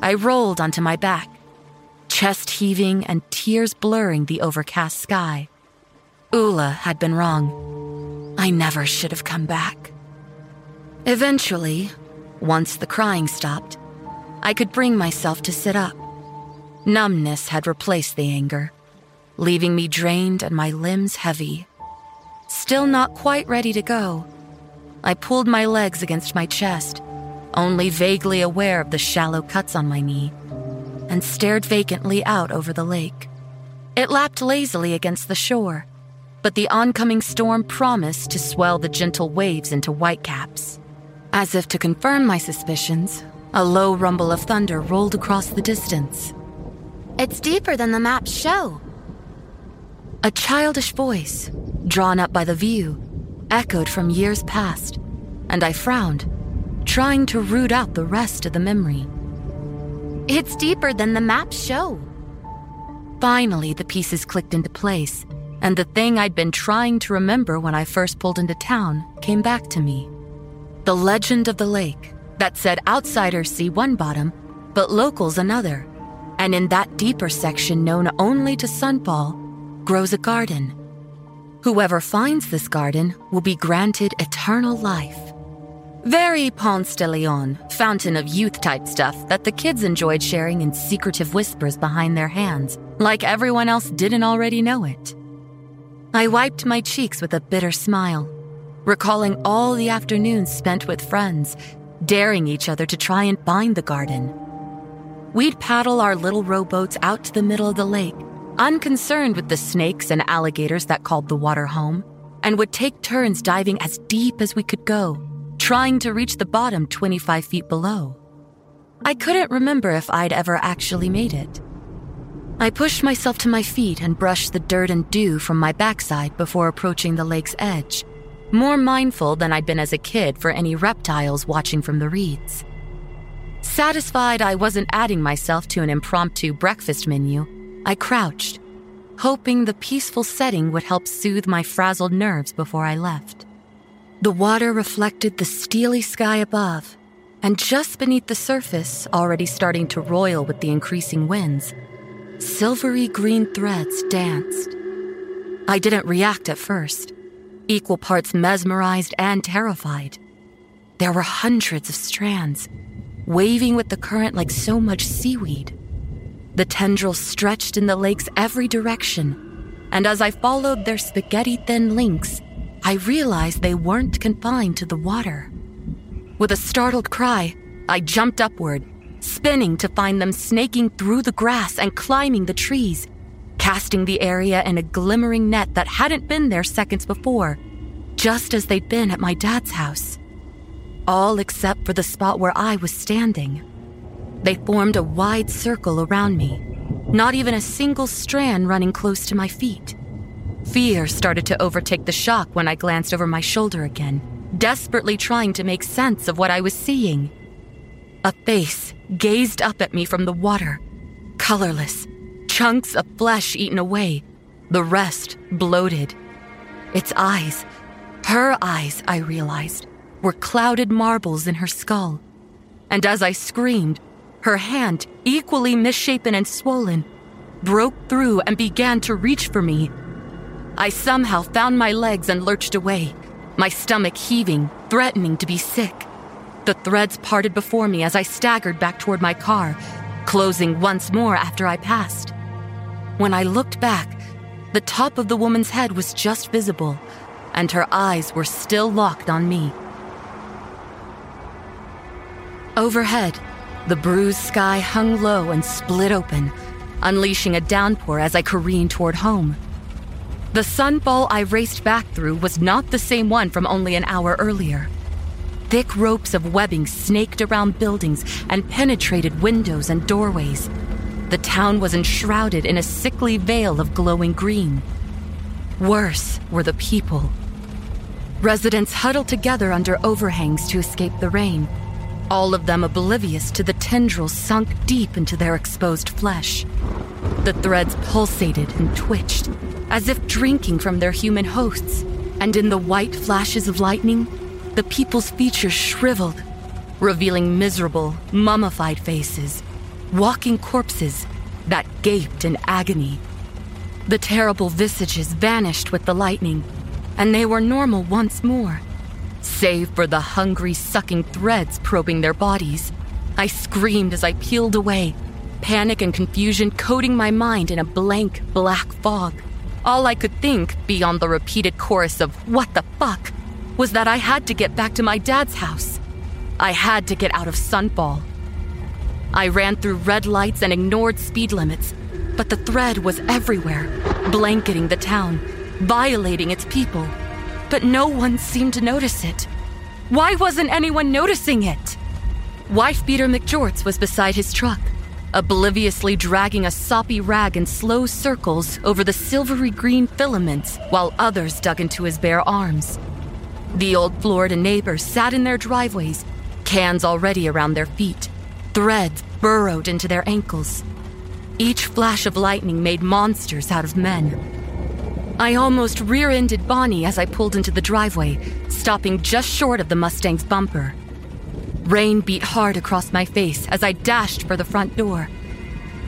I rolled onto my back, chest heaving and tears blurring the overcast sky. Ula had been wrong. I never should have come back. Eventually, once the crying stopped, I could bring myself to sit up. Numbness had replaced the anger, leaving me drained and my limbs heavy. Still not quite ready to go, I pulled my legs against my chest, only vaguely aware of the shallow cuts on my knee, and stared vacantly out over the lake. It lapped lazily against the shore, but the oncoming storm promised to swell the gentle waves into whitecaps. As if to confirm my suspicions, a low rumble of thunder rolled across the distance. "It's deeper than the maps show." A childish voice, drawn up by the view, echoed from years past, and I frowned, trying to root out the rest of the memory. "It's deeper than the maps show." Finally, the pieces clicked into place, and the thing I'd been trying to remember when I first pulled into town came back to me. The legend of the lake that said outsiders see one bottom, but locals another, and in that deeper section known only to Sunfall, grows a garden. Whoever finds this garden will be granted eternal life. Very Ponce de Leon, fountain of youth type stuff that the kids enjoyed sharing in secretive whispers behind their hands, like everyone else didn't already know it. I wiped my cheeks with a bitter smile, recalling all the afternoons spent with friends, daring each other to try and find the garden. We'd paddle our little rowboats out to the middle of the lake, unconcerned with the snakes and alligators that called the water home, and would take turns diving as deep as we could go, trying to reach the bottom twenty-five feet below. I couldn't remember if I'd ever actually made it. I pushed myself to my feet and brushed the dirt and dew from my backside before approaching the lake's edge, more mindful than I'd been as a kid for any reptiles watching from the reeds. Satisfied I wasn't adding myself to an impromptu breakfast menu, I crouched, hoping the peaceful setting would help soothe my frazzled nerves before I left. The water reflected the steely sky above, and just beneath the surface, already starting to roil with the increasing winds, silvery green threads danced. I didn't react at first, equal parts mesmerized and terrified. There were hundreds of strands, waving with the current like so much seaweed. The tendrils stretched in the lake's every direction, and as I followed their spaghetti-thin links, I realized they weren't confined to the water. With a startled cry, I jumped upward, spinning to find them snaking through the grass and climbing the trees, casting the area in a glimmering net that hadn't been there seconds before, just as they'd been at my dad's house. All except for the spot where I was standing. They formed a wide circle around me, not even a single strand running close to my feet. Fear started to overtake the shock when I glanced over my shoulder again, desperately trying to make sense of what I was seeing. A face gazed up at me from the water, colorless, chunks of flesh eaten away, the rest bloated. Its eyes, her eyes, I realized, were clouded marbles in her skull. And as I screamed, her hand, equally misshapen and swollen, broke through and began to reach for me. I somehow found my legs and lurched away, my stomach heaving, threatening to be sick. The threads parted before me as I staggered back toward my car, closing once more after I passed. When I looked back, the top of the woman's head was just visible, and her eyes were still locked on me. Overhead, the bruised sky hung low and split open, unleashing a downpour as I careened toward home. The sunfall I raced back through was not the same one from only an hour earlier. Thick ropes of webbing snaked around buildings and penetrated windows and doorways. The town was enshrouded in a sickly veil of glowing green. Worse were the people. Residents huddled together under overhangs to escape the rain, all of them oblivious to the tendrils sunk deep into their exposed flesh. The threads pulsated and twitched, as if drinking from their human hosts, and in the white flashes of lightning, the people's features shriveled, revealing miserable, mummified faces, walking corpses that gaped in agony. The terrible visages vanished with the lightning, and they were normal once more, save for the hungry, sucking threads probing their bodies. I screamed as I peeled away, panic and confusion coating my mind in a blank, black fog. All I could think, beyond the repeated chorus of, "What the fuck?" was that I had to get back to my dad's house. I had to get out of Sunfall. I ran through red lights and ignored speed limits, but the thread was everywhere, blanketing the town, violating its people. But no one seemed to notice it. Why wasn't anyone noticing it? Wife beater Mick Jorts was beside his truck, obliviously dragging a soppy rag in slow circles over the silvery green filaments while others dug into his bare arms. The old Florida neighbors sat in their driveways, cans already around their feet, threads burrowed into their ankles. Each flash of lightning made monsters out of men. I almost rear-ended Bonnie as I pulled into the driveway, stopping just short of the Mustang's bumper. Rain beat hard across my face as I dashed for the front door.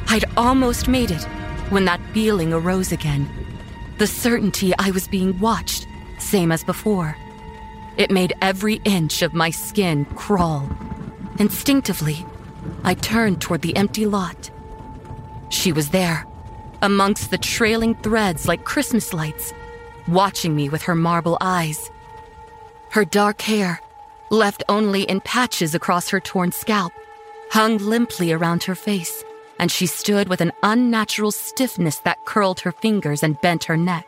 I'd almost made it when that feeling arose again. The certainty I was being watched, same as before. It made every inch of my skin crawl. Instinctively, I turned toward the empty lot. She was there, amongst the trailing threads like Christmas lights, watching me with her marble eyes. Her dark hair, left only in patches across her torn scalp, hung limply around her face, and she stood with an unnatural stiffness that curled her fingers and bent her neck.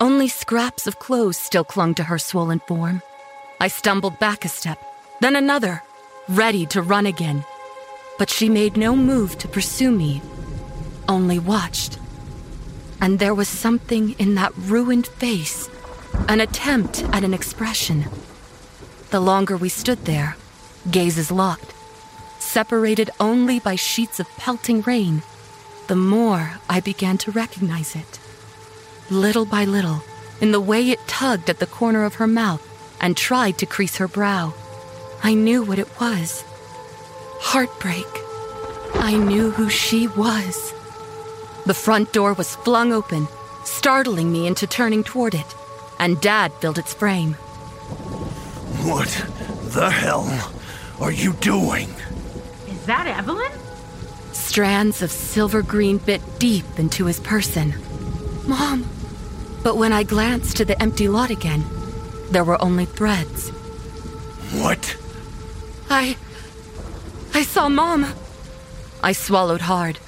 Only scraps of clothes still clung to her swollen form. I stumbled back a step, then another, ready to run again. But she made no move to pursue me, only watched. And there was something in that ruined face, an attempt at an expression. The longer we stood there, gazes locked, separated only by sheets of pelting rain, the more I began to recognize it. Little by little, in the way it tugged at the corner of her mouth and tried to crease her brow, I knew what it was. Heartbreak. I knew who she was. The front door was flung open, startling me into turning toward it, and Dad filled its frame. What the hell are you doing? Is that Evelyn? Strands of silver green bit deep into his person. Mom. But when I glanced to the empty lot again, there were only threads. What? I... I saw Mom. I swallowed hard,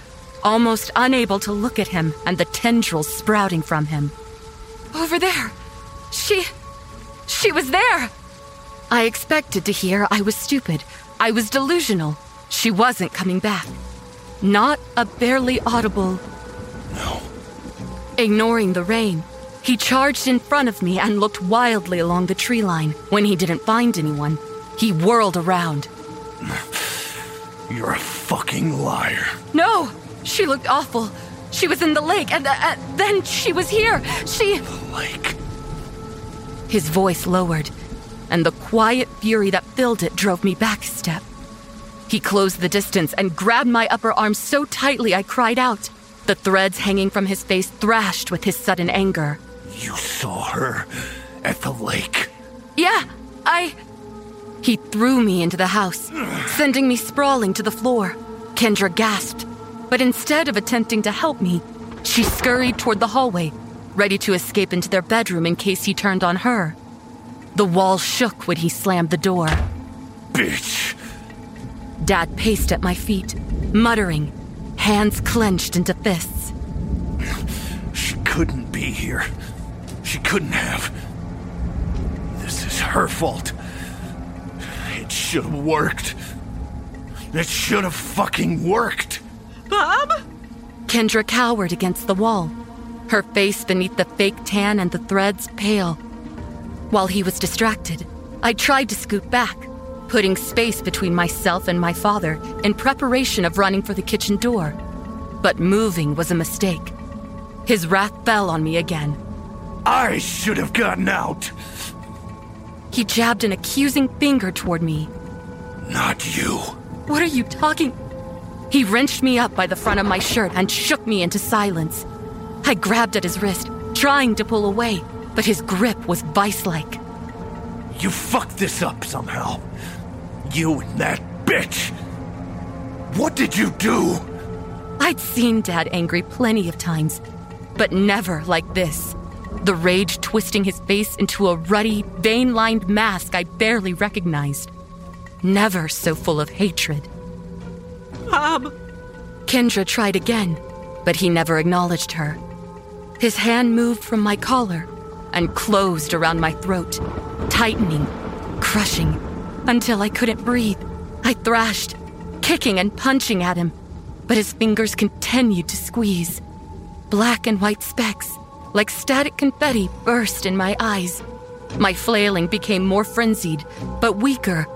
almost unable to look at him and the tendrils sprouting from him. Over there! She... she was there! I expected to hear I was stupid. I was delusional. She wasn't coming back. Not a barely audible... No. Ignoring the rain, he charged in front of me and looked wildly along the tree line. When he didn't find anyone, he whirled around. You're a fucking liar. No! She looked awful. She was in the lake, and, uh, and then she was here. She... The lake. His voice lowered, and the quiet fury that filled it drove me back a step. He closed the distance and grabbed my upper arm so tightly I cried out. The threads hanging from his face thrashed with his sudden anger. You saw her at the lake? Yeah, I... He threw me into the house, sending me sprawling to the floor. Kendra gasped, but instead of attempting to help me, she scurried toward the hallway, ready to escape into their bedroom in case he turned on her. The wall shook when he slammed the door. Bitch! Dad paced at my feet, muttering, hands clenched into fists. She couldn't be here. She couldn't have. This is her fault. It should have worked. It should have fucking worked. Bob? Kendra cowered against the wall, her face beneath the fake tan and the threads pale. While he was distracted, I tried to scoot back, putting space between myself and my father in preparation of running for the kitchen door. But moving was a mistake. His wrath fell on me again. I should have gotten out. He jabbed an accusing finger toward me. Not you. What are you talking? He wrenched me up by the front of my shirt and shook me into silence. I grabbed at his wrist, trying to pull away, but his grip was vice-like. You fucked this up somehow. You and that bitch. What did you do? I'd seen Dad angry plenty of times, but never like this. the rage twisting his face into a ruddy, vein-lined mask I barely recognized, never so full of hatred. Bob! Kendra tried again, but he never acknowledged her. His hand moved from my collar and closed around my throat, tightening, crushing, until I couldn't breathe. I thrashed, kicking and punching at him, but his fingers continued to squeeze. Black and white specks, like static confetti, burst in my eyes. My flailing became more frenzied, but weaker,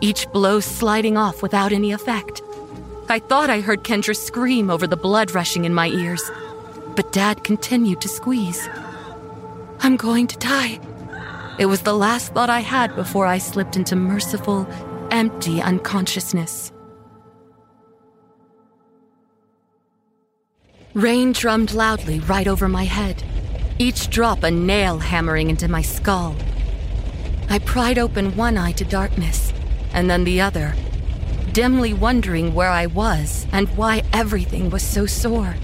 each blow sliding off without any effect. I thought I heard Kendra scream over the blood rushing in my ears, but Dad continued to squeeze. I'm going to die. It was the last thought I had before I slipped into merciful, empty unconsciousness. Rain drummed loudly right over my head, each drop a nail hammering into my skull. I pried open one eye to darkness, and then the other, dimly wondering where I was and why everything was so sore.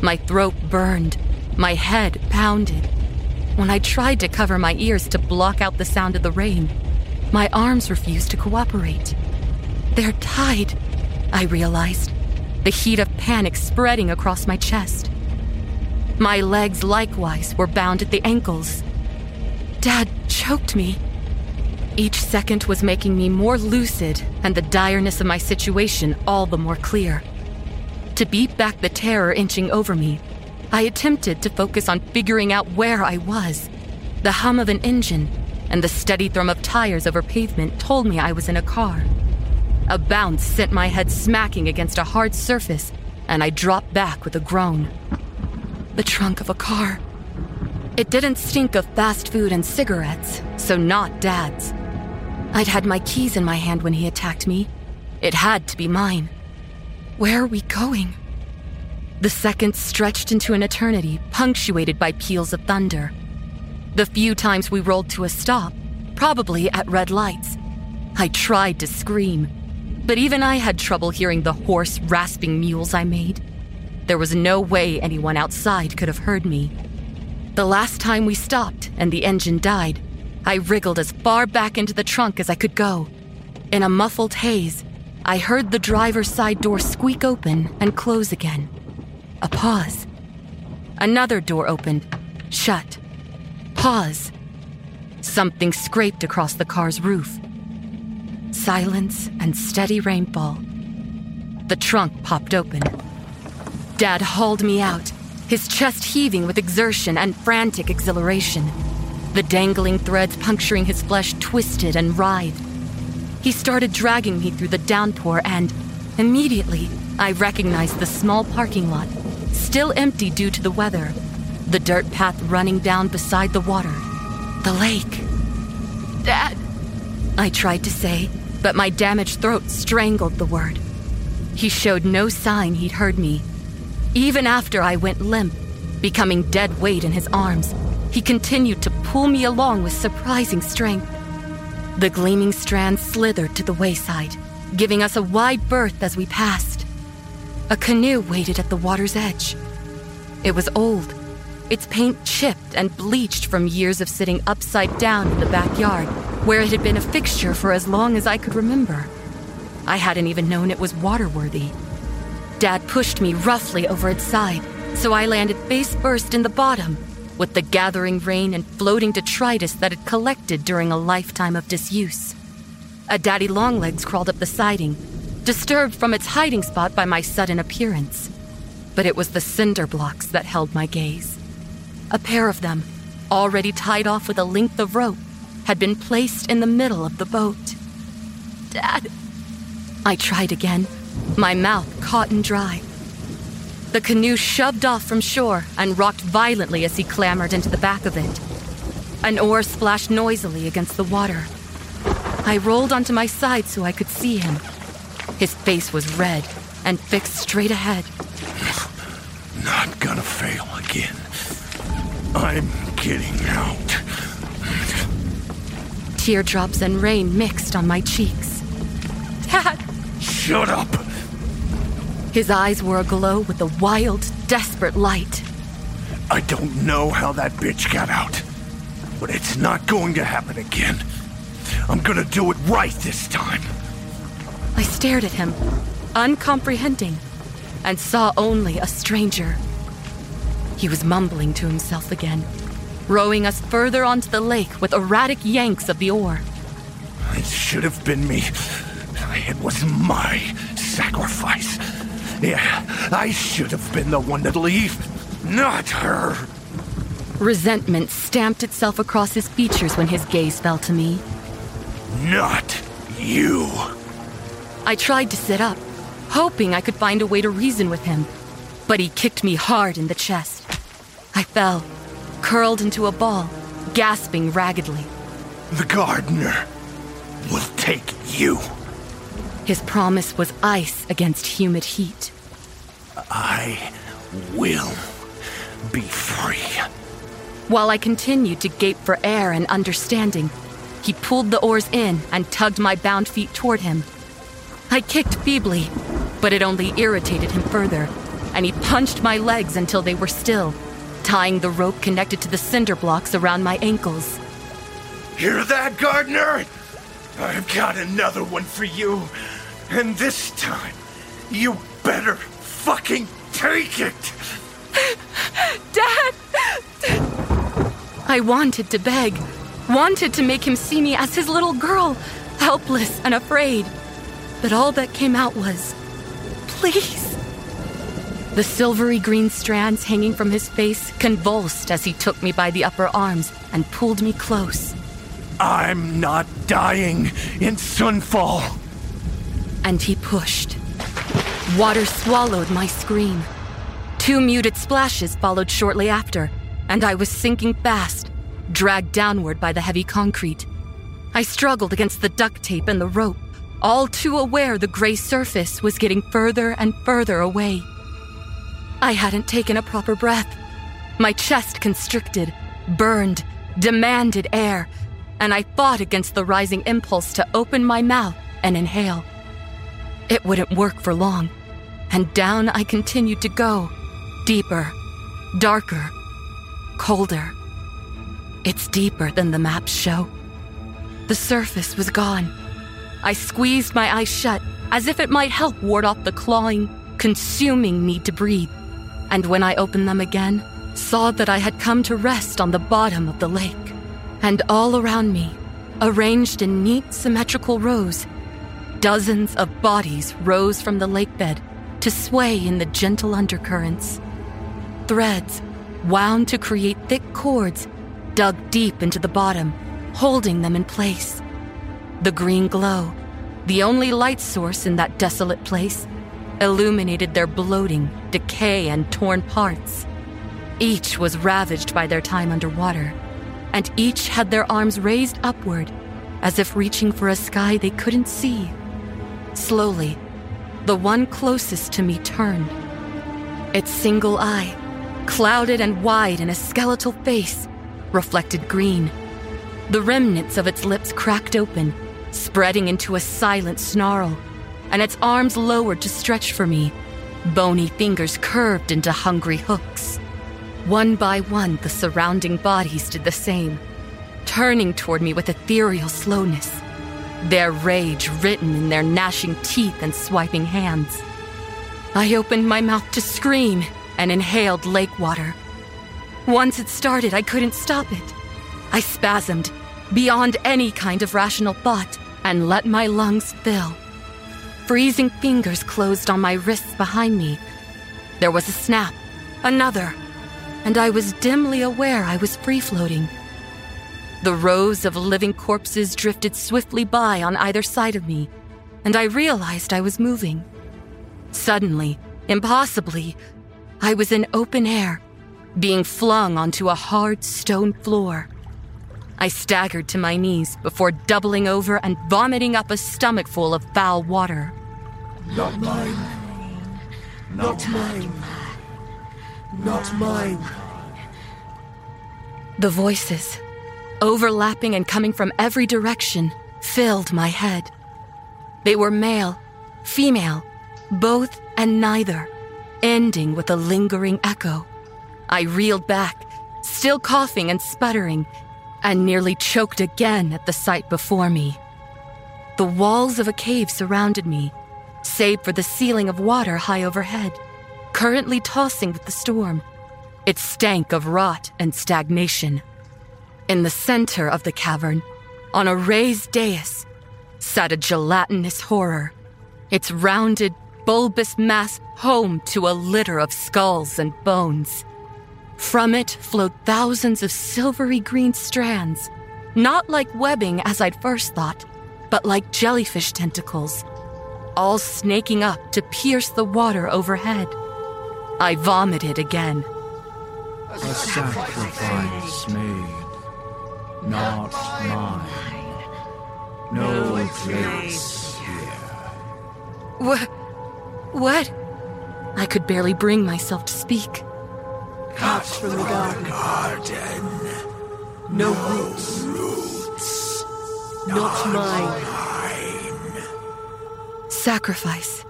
My throat burned, my head pounded. When I tried to cover my ears to block out the sound of the rain, my arms refused to cooperate. They're tied, I realized, the heat of panic spreading across my chest. My legs likewise were bound at the ankles. Dad choked me. Each second was making me more lucid and the direness of my situation all the more clear. To beat back the terror inching over me, I attempted to focus on figuring out where I was. The hum of an engine and the steady thrum of tires over pavement told me I was in a car. A bounce sent my head smacking against a hard surface, and I dropped back with a groan. The trunk of a car. It didn't stink of fast food and cigarettes, so not Dad's. I'd had my keys in my hand when he attacked me. It had to be mine. Where are we going? The seconds stretched into an eternity, punctuated by peals of thunder. The few times we rolled to a stop, probably at red lights, I tried to scream, but even I had trouble hearing the hoarse, rasping mews I made. There was no way anyone outside could have heard me. The last time we stopped and the engine died, I wriggled as far back into the trunk as I could go. In a muffled haze, I heard the driver's side door squeak open and close again. A pause. Another door opened, shut. Pause. Something scraped across the car's roof. Silence and steady rainfall. The trunk popped open. Dad hauled me out, his chest heaving with exertion and frantic exhilaration. The dangling threads puncturing his flesh twisted and writhed. He started dragging me through the downpour and, immediately, I recognized the small parking lot, still empty due to the weather, the dirt path running down beside the water, the lake. Dad, I tried to say, but my damaged throat strangled the word. He showed no sign he'd heard me. Even after I went limp, becoming dead weight in his arms, he continued to pull me along with surprising strength. The gleaming strands slithered to the wayside, giving us a wide berth as we passed. A canoe waited at the water's edge. It was old, its paint chipped and bleached from years of sitting upside down in the backyard, where it had been a fixture for as long as I could remember. I hadn't even known it was waterworthy. Dad pushed me roughly over its side, so I landed face first in the bottom, with the gathering rain and floating detritus that had collected during a lifetime of disuse. A daddy longlegs crawled up the siding, disturbed from its hiding spot by my sudden appearance. But it was the cinder blocks that held my gaze. A pair of them, already tied off with a length of rope, had been placed in the middle of the boat. Dad, I tried again, my mouth caught and dry. The canoe shoved off from shore and rocked violently as he clambered into the back of it. An oar splashed noisily against the water. I rolled onto my side so I could see him. His face was red and fixed straight ahead. Not gonna fail again. I'm getting out. Teardrops and rain mixed on my cheeks. Dad! Shut up! His eyes were aglow with a wild, desperate light. I don't know how that bitch got out, but it's not going to happen again. I'm gonna do it right this time. I stared at him, uncomprehending, and saw only a stranger. He was mumbling to himself again, rowing us further onto the lake with erratic yanks of the oar. It should have been me. It was my sacrifice. Yeah, I should have been the one to leave, not her. Resentment stamped itself across his features when his gaze fell to me. Not you. I tried to sit up, hoping I could find a way to reason with him, but he kicked me hard in the chest. I fell, curled into a ball, gasping raggedly. The gardener will take you. His promise was ice against humid heat. I will be free. While I continued to gape for air and understanding, he pulled the oars in and tugged my bound feet toward him. I kicked feebly, but it only irritated him further, and he punched my legs until they were still, tying the rope connected to the cinder blocks around my ankles. Hear that, gardener? I've got another one for you, and this time, you better fucking take it! Dad! I wanted to beg, wanted to make him see me as his little girl, helpless and afraid. But all that came out was, please. The silvery green strands hanging from his face convulsed as he took me by the upper arms and pulled me close. I'm not dying in Sunfall. And he pushed. Water swallowed my scream. Two muted splashes followed shortly after, and I was sinking fast, dragged downward by the heavy concrete. I struggled against the duct tape and the rope, all too aware the gray surface was getting further and further away. I hadn't taken a proper breath. My chest constricted, burned, demanded air, and I fought against the rising impulse to open my mouth and inhale. It wouldn't work for long, and down I continued to go, deeper, darker, colder. It's deeper than the maps show. The surface was gone. I squeezed my eyes shut as if it might help ward off the clawing, consuming need to breathe. And when I opened them again, saw that I had come to rest on the bottom of the lake. And all around me, arranged in neat, symmetrical rows, dozens of bodies rose from the lakebed to sway in the gentle undercurrents. Threads, wound to create thick cords, dug deep into the bottom, holding them in place. The green glow, the only light source in that desolate place, illuminated their bloating, decay, and torn parts. Each was ravaged by their time underwater, and each had their arms raised upward, as if reaching for a sky they couldn't see. Slowly, the one closest to me turned. Its single eye, clouded and wide in a skeletal face, reflected green. The remnants of its lips cracked open, spreading into a silent snarl, and its arms lowered to stretch for me, bony fingers curved into hungry hooks. One by one, the surrounding bodies did the same, turning toward me with ethereal slowness, their rage written in their gnashing teeth and swiping hands. I opened my mouth to scream and inhaled lake water. Once it started, I couldn't stop it. I spasmed, beyond any kind of rational thought, and let my lungs fill. Freezing fingers closed on my wrists behind me. There was a snap, another, and I was dimly aware I was free-floating. The rows of living corpses drifted swiftly by on either side of me, and I realized I was moving. Suddenly, impossibly, I was in open air, being flung onto a hard stone floor. I staggered to my knees before doubling over and vomiting up a stomach full of foul water. Not mine. Not mine. Not mine. The voices, overlapping and coming from every direction, filled my head. They were male, female, both and neither, ending with a lingering echo. I reeled back, still coughing and sputtering, and nearly choked again at the sight before me. The walls of a cave surrounded me, save for the ceiling of water high overhead, currently tossing with the storm. It stank of rot and stagnation. In the center of the cavern, on a raised dais, sat a gelatinous horror, its rounded, bulbous mass home to a litter of skulls and bones. From it flowed thousands of silvery green strands, not like webbing as I'd first thought, but like jellyfish tentacles, all snaking up to pierce the water overhead. I vomited again. A sacrifice made, not mine. No place here. What? What? I could barely bring myself to speak. Cut from the garden. garden. No, no roots. roots. Not, Not mine. mine. Sacrifice.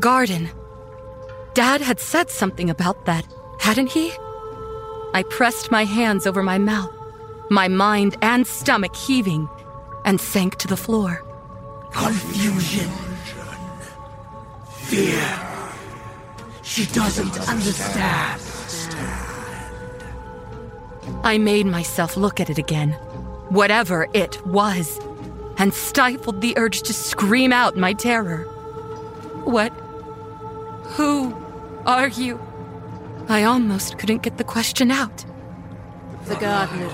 Garden. Dad had said something about that, hadn't he? I pressed my hands over my mouth, my mind and stomach heaving, and sank to the floor. Confusion. Fear. She doesn't understand. I made myself look at it again, whatever it was, and stifled the urge to scream out my terror. What? Who are you? I almost couldn't get the question out. The gardener.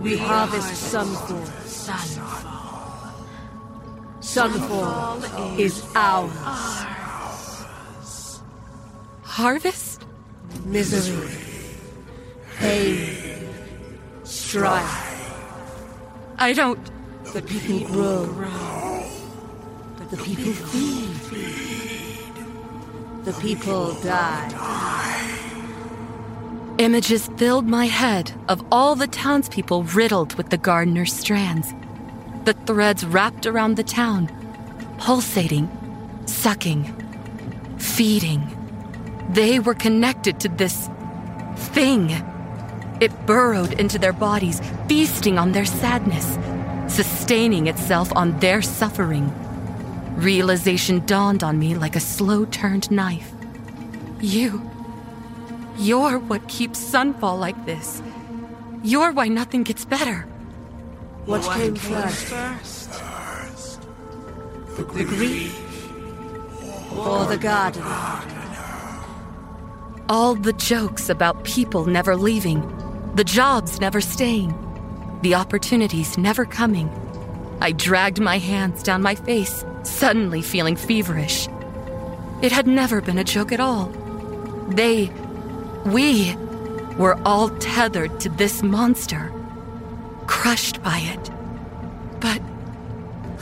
We harvest sunfall. Sunfall. Sunfall is ours. ours. Harvest? Misery. Pain. Strife. I don't... The people grow. But the people feed. The people die. Images filled my head of all the townspeople riddled with the gardener's strands. The threads wrapped around the town, pulsating, sucking, feeding. They were connected to this thing. It burrowed into their bodies, feasting on their sadness, sustaining itself on their suffering. Realization dawned on me like a slow-turned knife. You. You're what keeps Sunfall like this. You're why nothing gets better. What, what came, came first? first? first. The, the grief or the garden? All the jokes about people never leaving, the jobs never staying, the opportunities never coming. I dragged my hands down my face, suddenly feeling feverish. It had never been a joke at all. They, we, were all tethered to this monster, crushed by it. But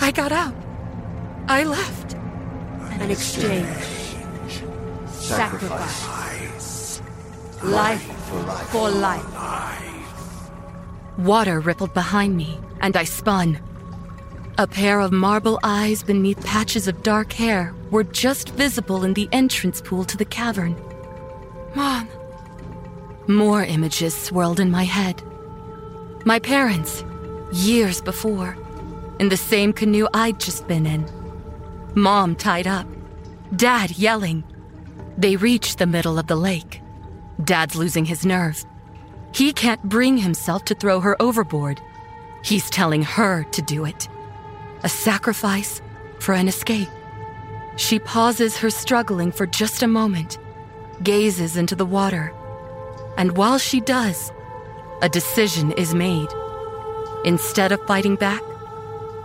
I got out. I left. An exchange. Sacrifice. Sacrifice. Life, life for life. For life. life. Water rippled behind me, and I spun. A pair of marble eyes beneath patches of dark hair were just visible in the entrance pool to the cavern. Mom. More images swirled in my head. My parents, years before, in the same canoe I'd just been in. Mom tied up. Dad yelling. They reach the middle of the lake. Dad's losing his nerve. He can't bring himself to throw her overboard. He's telling her to do it. A sacrifice for an escape. She pauses her struggling for just a moment, gazes into the water, and while she does, a decision is made. Instead of fighting back,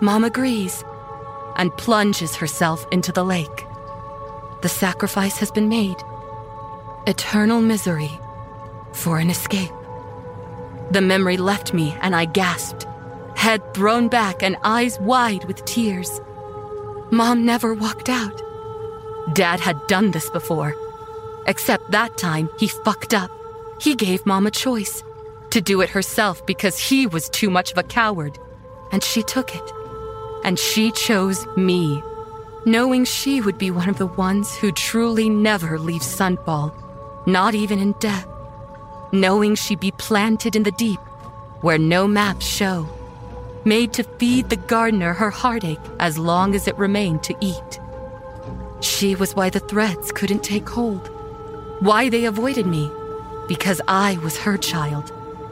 Mom agrees and plunges herself into the lake. The sacrifice has been made. Eternal misery for an escape. The memory left me and I gasped, head thrown back and eyes wide with tears. Mom never walked out. Dad had done this before, except that time he fucked up. He gave Mom a choice to do it herself because he was too much of a coward, and she took it. And she chose me, knowing she would be one of the ones who truly never leaves Sunfall not even in death, knowing she'd be planted in the deep where no maps show, made to feed the gardener her heartache as long as it remained to eat. She was why the threats couldn't take hold, why they avoided me, because I was her child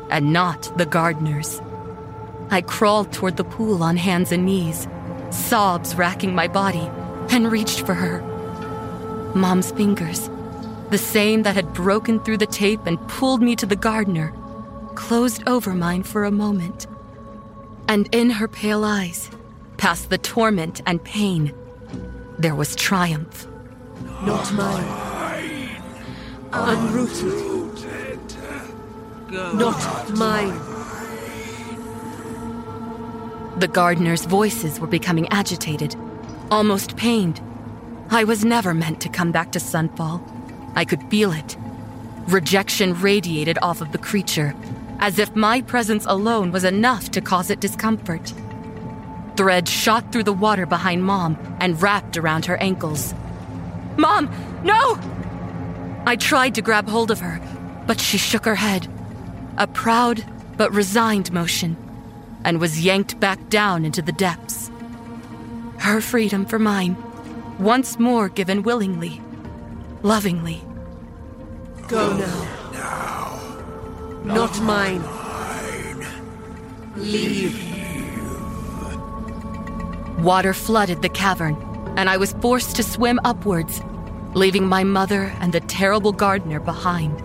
and not the gardener's. I crawled toward the pool on hands and knees, sobs racking my body, and reached for her. Mom's fingers, the same that had broken through the tape and pulled me to the gardener, closed over mine for a moment. And in her pale eyes, past the torment and pain, there was triumph. Not mine. Unrooted. Not mine. The gardener's voices were becoming agitated, almost pained. I was never meant to come back to Sunfall. I could feel it. Rejection radiated off of the creature, as if my presence alone was enough to cause it discomfort. Threads shot through the water behind Mom and wrapped around her ankles. Mom, no! I tried to grab hold of her, but she shook her head, a proud but resigned motion, and was yanked back down into the depths. Her freedom for mine, once more given willingly, lovingly. Go now. now. Not, Not mine. mine. Leave. Water flooded the cavern, and I was forced to swim upwards, leaving my mother and the terrible gardener behind.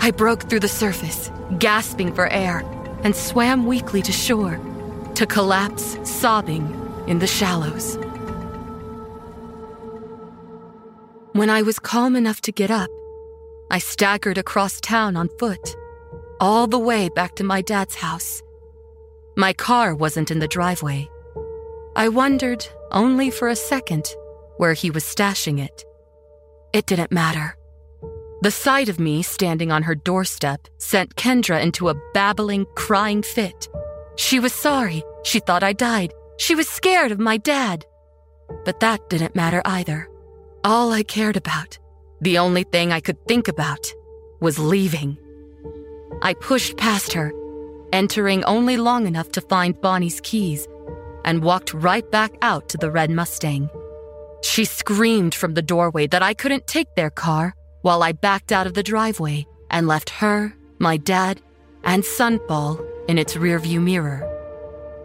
I broke through the surface, gasping for air, and swam weakly to shore, to collapse, sobbing, in the shallows. When I was calm enough to get up, I staggered across town on foot, all the way back to my dad's house. My car wasn't in the driveway. I wondered, only for a second, where he was stashing it. It didn't matter. The sight of me standing on her doorstep sent Kendra into a babbling, crying fit. She was sorry. She thought I died. She was scared of my dad. But that didn't matter either. All I cared about, the only thing I could think about, was leaving. I pushed past her, entering only long enough to find Bonnie's keys, and walked right back out to the red Mustang. She screamed from the doorway that I couldn't take their car, while I backed out of the driveway and left her, my dad, and Sunfall in its rearview mirror.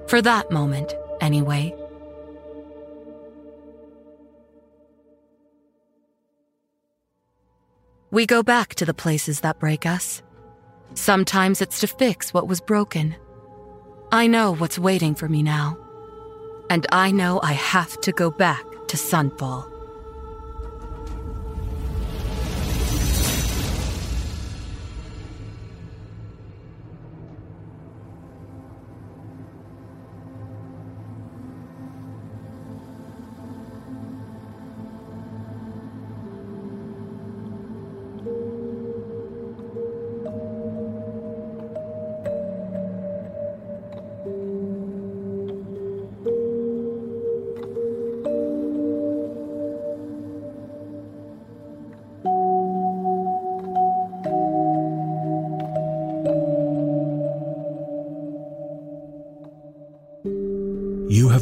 For that moment, anyway. We go back to the places that break us. Sometimes it's to fix what was broken. I know what's waiting for me now. And I know I have to go back to Sunfall.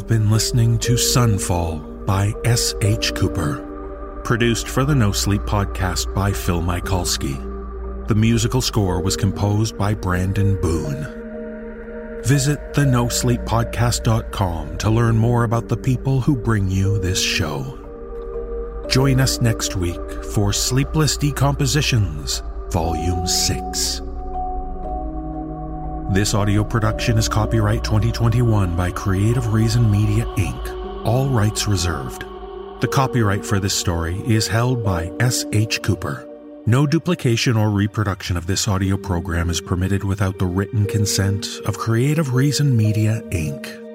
Been listening to Sunfall by S H. Cooper, produced for the NoSleep Podcast by Phil Mikalski. The musical score was composed by Brandon Boone. Visit the no sleep podcast dot com to learn more about the people who bring you this show. Join us next week for Sleepless Decompositions, Volume six. This audio production is copyright twenty twenty-one by Creative Reason Media Incorporated. All rights reserved. The copyright for this story is held by S H. Cooper. No duplication or reproduction of this audio program is permitted without the written consent of Creative Reason Media Incorporated